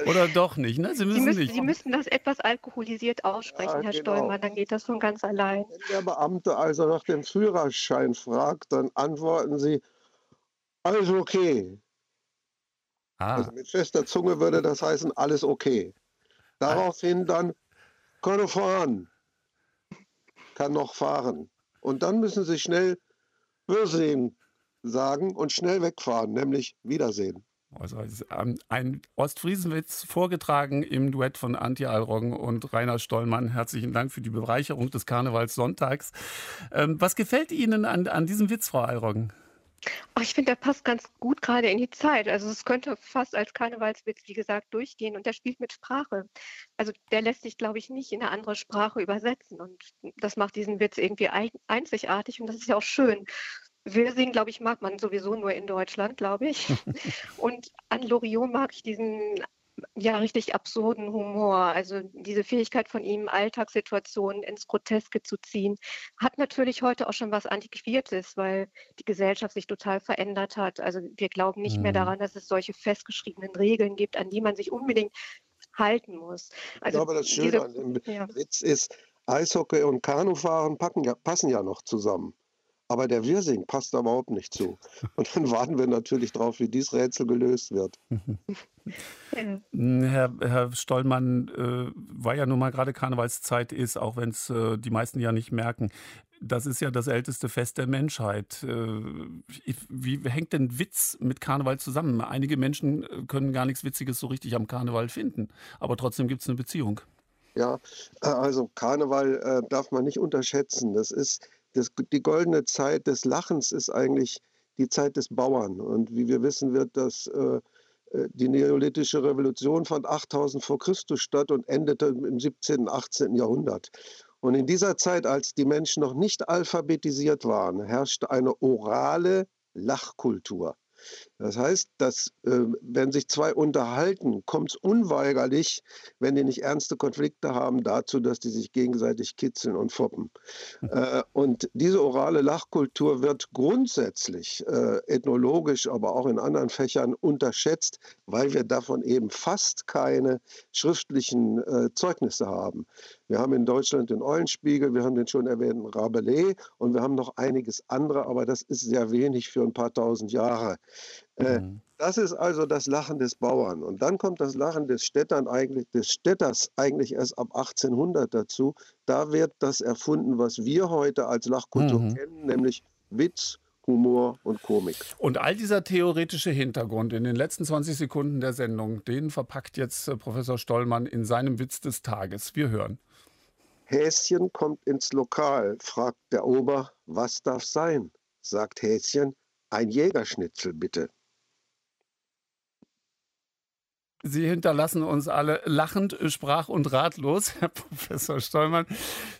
Oder doch nicht, ne? Sie müssen, Sie müssen, nicht. Sie müssen das etwas alkoholisiert aussprechen, ja, Herr genau. Stollmann, dann geht das von ganz allein. Wenn der Beamte also nach dem Führerschein fragt, dann antworten Sie, alles okay. Ah. Also mit fester Zunge würde das heißen, alles okay. Daraufhin dann, kann fahren. Kann noch fahren. Und dann müssen Sie schnell, wir sehen. Sagen und schnell wegfahren, nämlich Wiedersehen. Also ein Ostfriesenwitz vorgetragen im Duett von Antje Allroggen und Rainer Stollmann. Herzlichen Dank für die Bereicherung des Karnevalssonntags. Ähm, was gefällt Ihnen an, an diesem Witz, Frau Allroggen? Oh, ich finde, der passt ganz gut gerade in die Zeit. Also es könnte fast als Karnevalswitz, wie gesagt, durchgehen. Und der spielt mit Sprache. Also der lässt sich, glaube ich, nicht in eine andere Sprache übersetzen. Und das macht diesen Witz irgendwie einzigartig. Und das ist ja auch schön. Wirsing, glaube ich, mag man sowieso nur in Deutschland, glaube ich. Und an Loriot mag ich diesen ja richtig absurden Humor. Also diese Fähigkeit von ihm, Alltagssituationen ins Groteske zu ziehen, hat natürlich heute auch schon was Antiquiertes, weil die Gesellschaft sich total verändert hat. Also wir glauben nicht mhm. mehr daran, dass es solche festgeschriebenen Regeln gibt, an die man sich unbedingt halten muss. Also ich glaube, das Schöne diese, an dem ja. Witz ist, Eishockey und Kanufahren packen ja, passen ja noch zusammen. Aber der Wirsing passt da überhaupt nicht zu. Und dann warten wir natürlich drauf, wie dieses Rätsel gelöst wird. Herr, Herr Stollmann, äh, weil ja nun mal gerade Karnevalszeit ist, auch wenn es äh, die meisten ja nicht merken, das ist ja das älteste Fest der Menschheit. Äh, wie hängt denn Witz mit Karneval zusammen? Einige Menschen können gar nichts Witziges so richtig am Karneval finden, aber trotzdem gibt es eine Beziehung. Ja, also Karneval äh, darf man nicht unterschätzen. Das ist das, die goldene Zeit des Lachens ist eigentlich die Zeit des Bauern. Und wie wir wissen, wird das, äh, die neolithische Revolution fand achttausend vor Christus statt und endete im siebzehnten, achtzehnten Jahrhundert. Und in dieser Zeit, als die Menschen noch nicht alphabetisiert waren, herrschte eine orale Lachkultur. Das heißt, dass, äh, wenn sich zwei unterhalten, kommt es unweigerlich, wenn die nicht ernste Konflikte haben, dazu, dass die sich gegenseitig kitzeln und foppen. Äh, und diese orale Lachkultur wird grundsätzlich äh, ethnologisch, aber auch in anderen Fächern unterschätzt, weil wir davon eben fast keine schriftlichen äh, Zeugnisse haben. Wir haben in Deutschland den Eulenspiegel, wir haben den schon erwähnten Rabelais und wir haben noch einiges andere, aber das ist sehr wenig für ein paar tausend Jahre. Mhm. Das ist also das Lachen des Bauern. Und dann kommt das Lachen des Städtern eigentlich, des Städters eigentlich erst ab achtzehnhundert dazu. Da wird das erfunden, was wir heute als Lachkultur mhm. kennen, nämlich Witz, Humor und Komik. Und all dieser theoretische Hintergrund in den letzten zwanzig Sekunden der Sendung, den verpackt jetzt Professor Stollmann in seinem Witz des Tages. Wir hören. Häschen kommt ins Lokal, fragt der Ober, was darf sein? Sagt Häschen, ein Jägerschnitzel bitte. Sie hinterlassen uns alle lachend, sprach- und ratlos. Herr Professor Stollmann,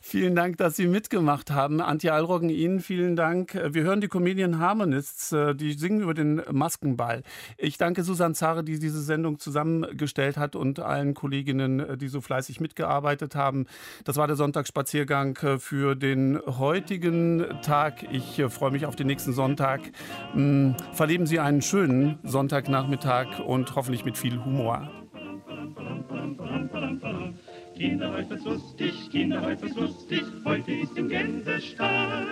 vielen Dank, dass Sie mitgemacht haben. Antje Allroggen, Ihnen vielen Dank. Wir hören die Comedian Harmonists, die singen über den Maskenball. Ich danke Susanne Zare, die diese Sendung zusammengestellt hat, und allen Kolleginnen, die so fleißig mitgearbeitet haben. Das war der Sonntagsspaziergang für den heutigen Tag. Ich freue mich auf den nächsten Sonntag. Verleben Sie einen schönen Sonntagnachmittag und hoffentlich mit viel Humor. Kinder, heute ist lustig, Kinder, heute ist lustig, heute ist im Gänsestall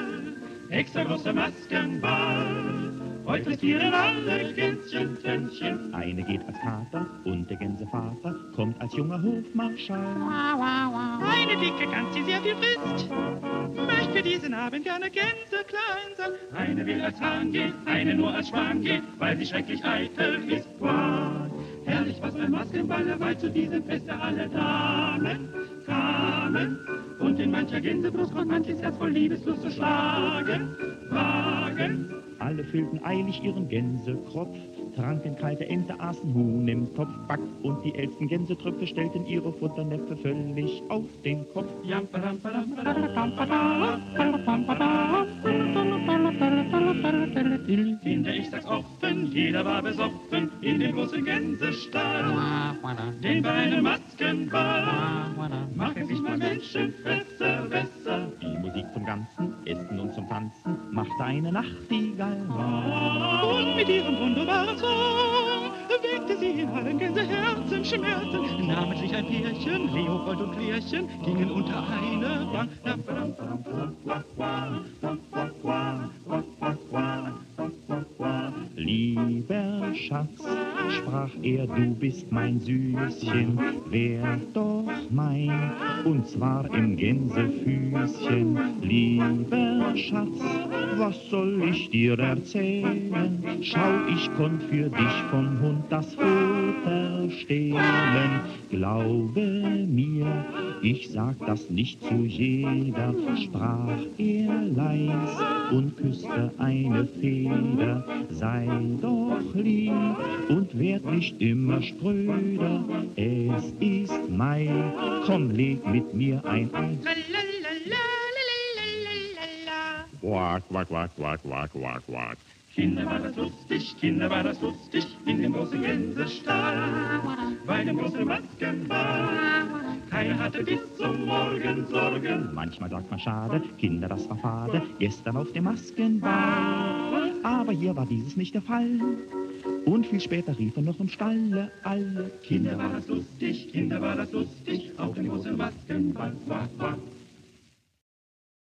extra großer Maskenball. Heute riskieren alle Gänschen, Tänchen. Eine geht als Kater und der Gänsevater kommt als junger Hofmarschall. Wow, wow, wow. Eine dicke Gans, die sehr viel frisst, möchte diesen Abend gerne Gänse klein sein. Eine will als Hahn gehen, eine nur als Schwan gehen, weil sie schrecklich eitel ist. Wow. Herrlich, was ein Maskenballer, weil zu diesem Feste alle Damen kamen. Und in mancher Gänsebrust kommt manches Herz voll Liebeslust zu schlagen, wagen. Alle füllten eilig ihren Gänsekropf, tranken kalte Ente, aßen Huhn im Topfback. Und die ältesten Gänsetröpfe stellten ihre Futternäpfe völlig auf den Kopf. Kinder, ich sag's offen, jeder war besoffen in dem großen Gänsestall. Denn bei einem Maskenball machen sich mal Menschenfresser besser. Die Musik zum ganzen Essen und zum Tanzen machte eine Nachtigall. Und mit ihrem wunderbaren Song weckte sie in allen Gänseherzen Schmerzen. Namentlich ein Pärchen, Leopold und Klärchen, gingen unter eine Bank. Lieber Schatz, sprach er, du bist mein Süßchen, wär doch mein, und zwar im Gänsefüßchen. Lieber Schatz, was soll ich dir erzählen? Schau, ich konnt für dich vom Hund das Futter stehlen. Glaube mir, ich sag das nicht zu jeder, sprach er leis und küsste eine Feder. Sei doch lieb und werd nicht immer spröder, es ist mein, komm, leg mit mir ein Ei. Wag, wag, wag, wag, wag, wag, wag. Kinder, war das lustig, Kinder, war das lustig, in dem großen Gänsestall, bei dem großen Maskenball. Keiner hatte bis zum Morgen Sorgen. Manchmal sagt man schade, Kinder, das war fade, gestern auf dem Maskenball. Aber hier war dieses nicht der Fall. Und viel später riefen noch im Stalle alle Kinder. Kinder, war das lustig, Kinder, war das lustig, auf dem großen Maskenball. Wag, wag.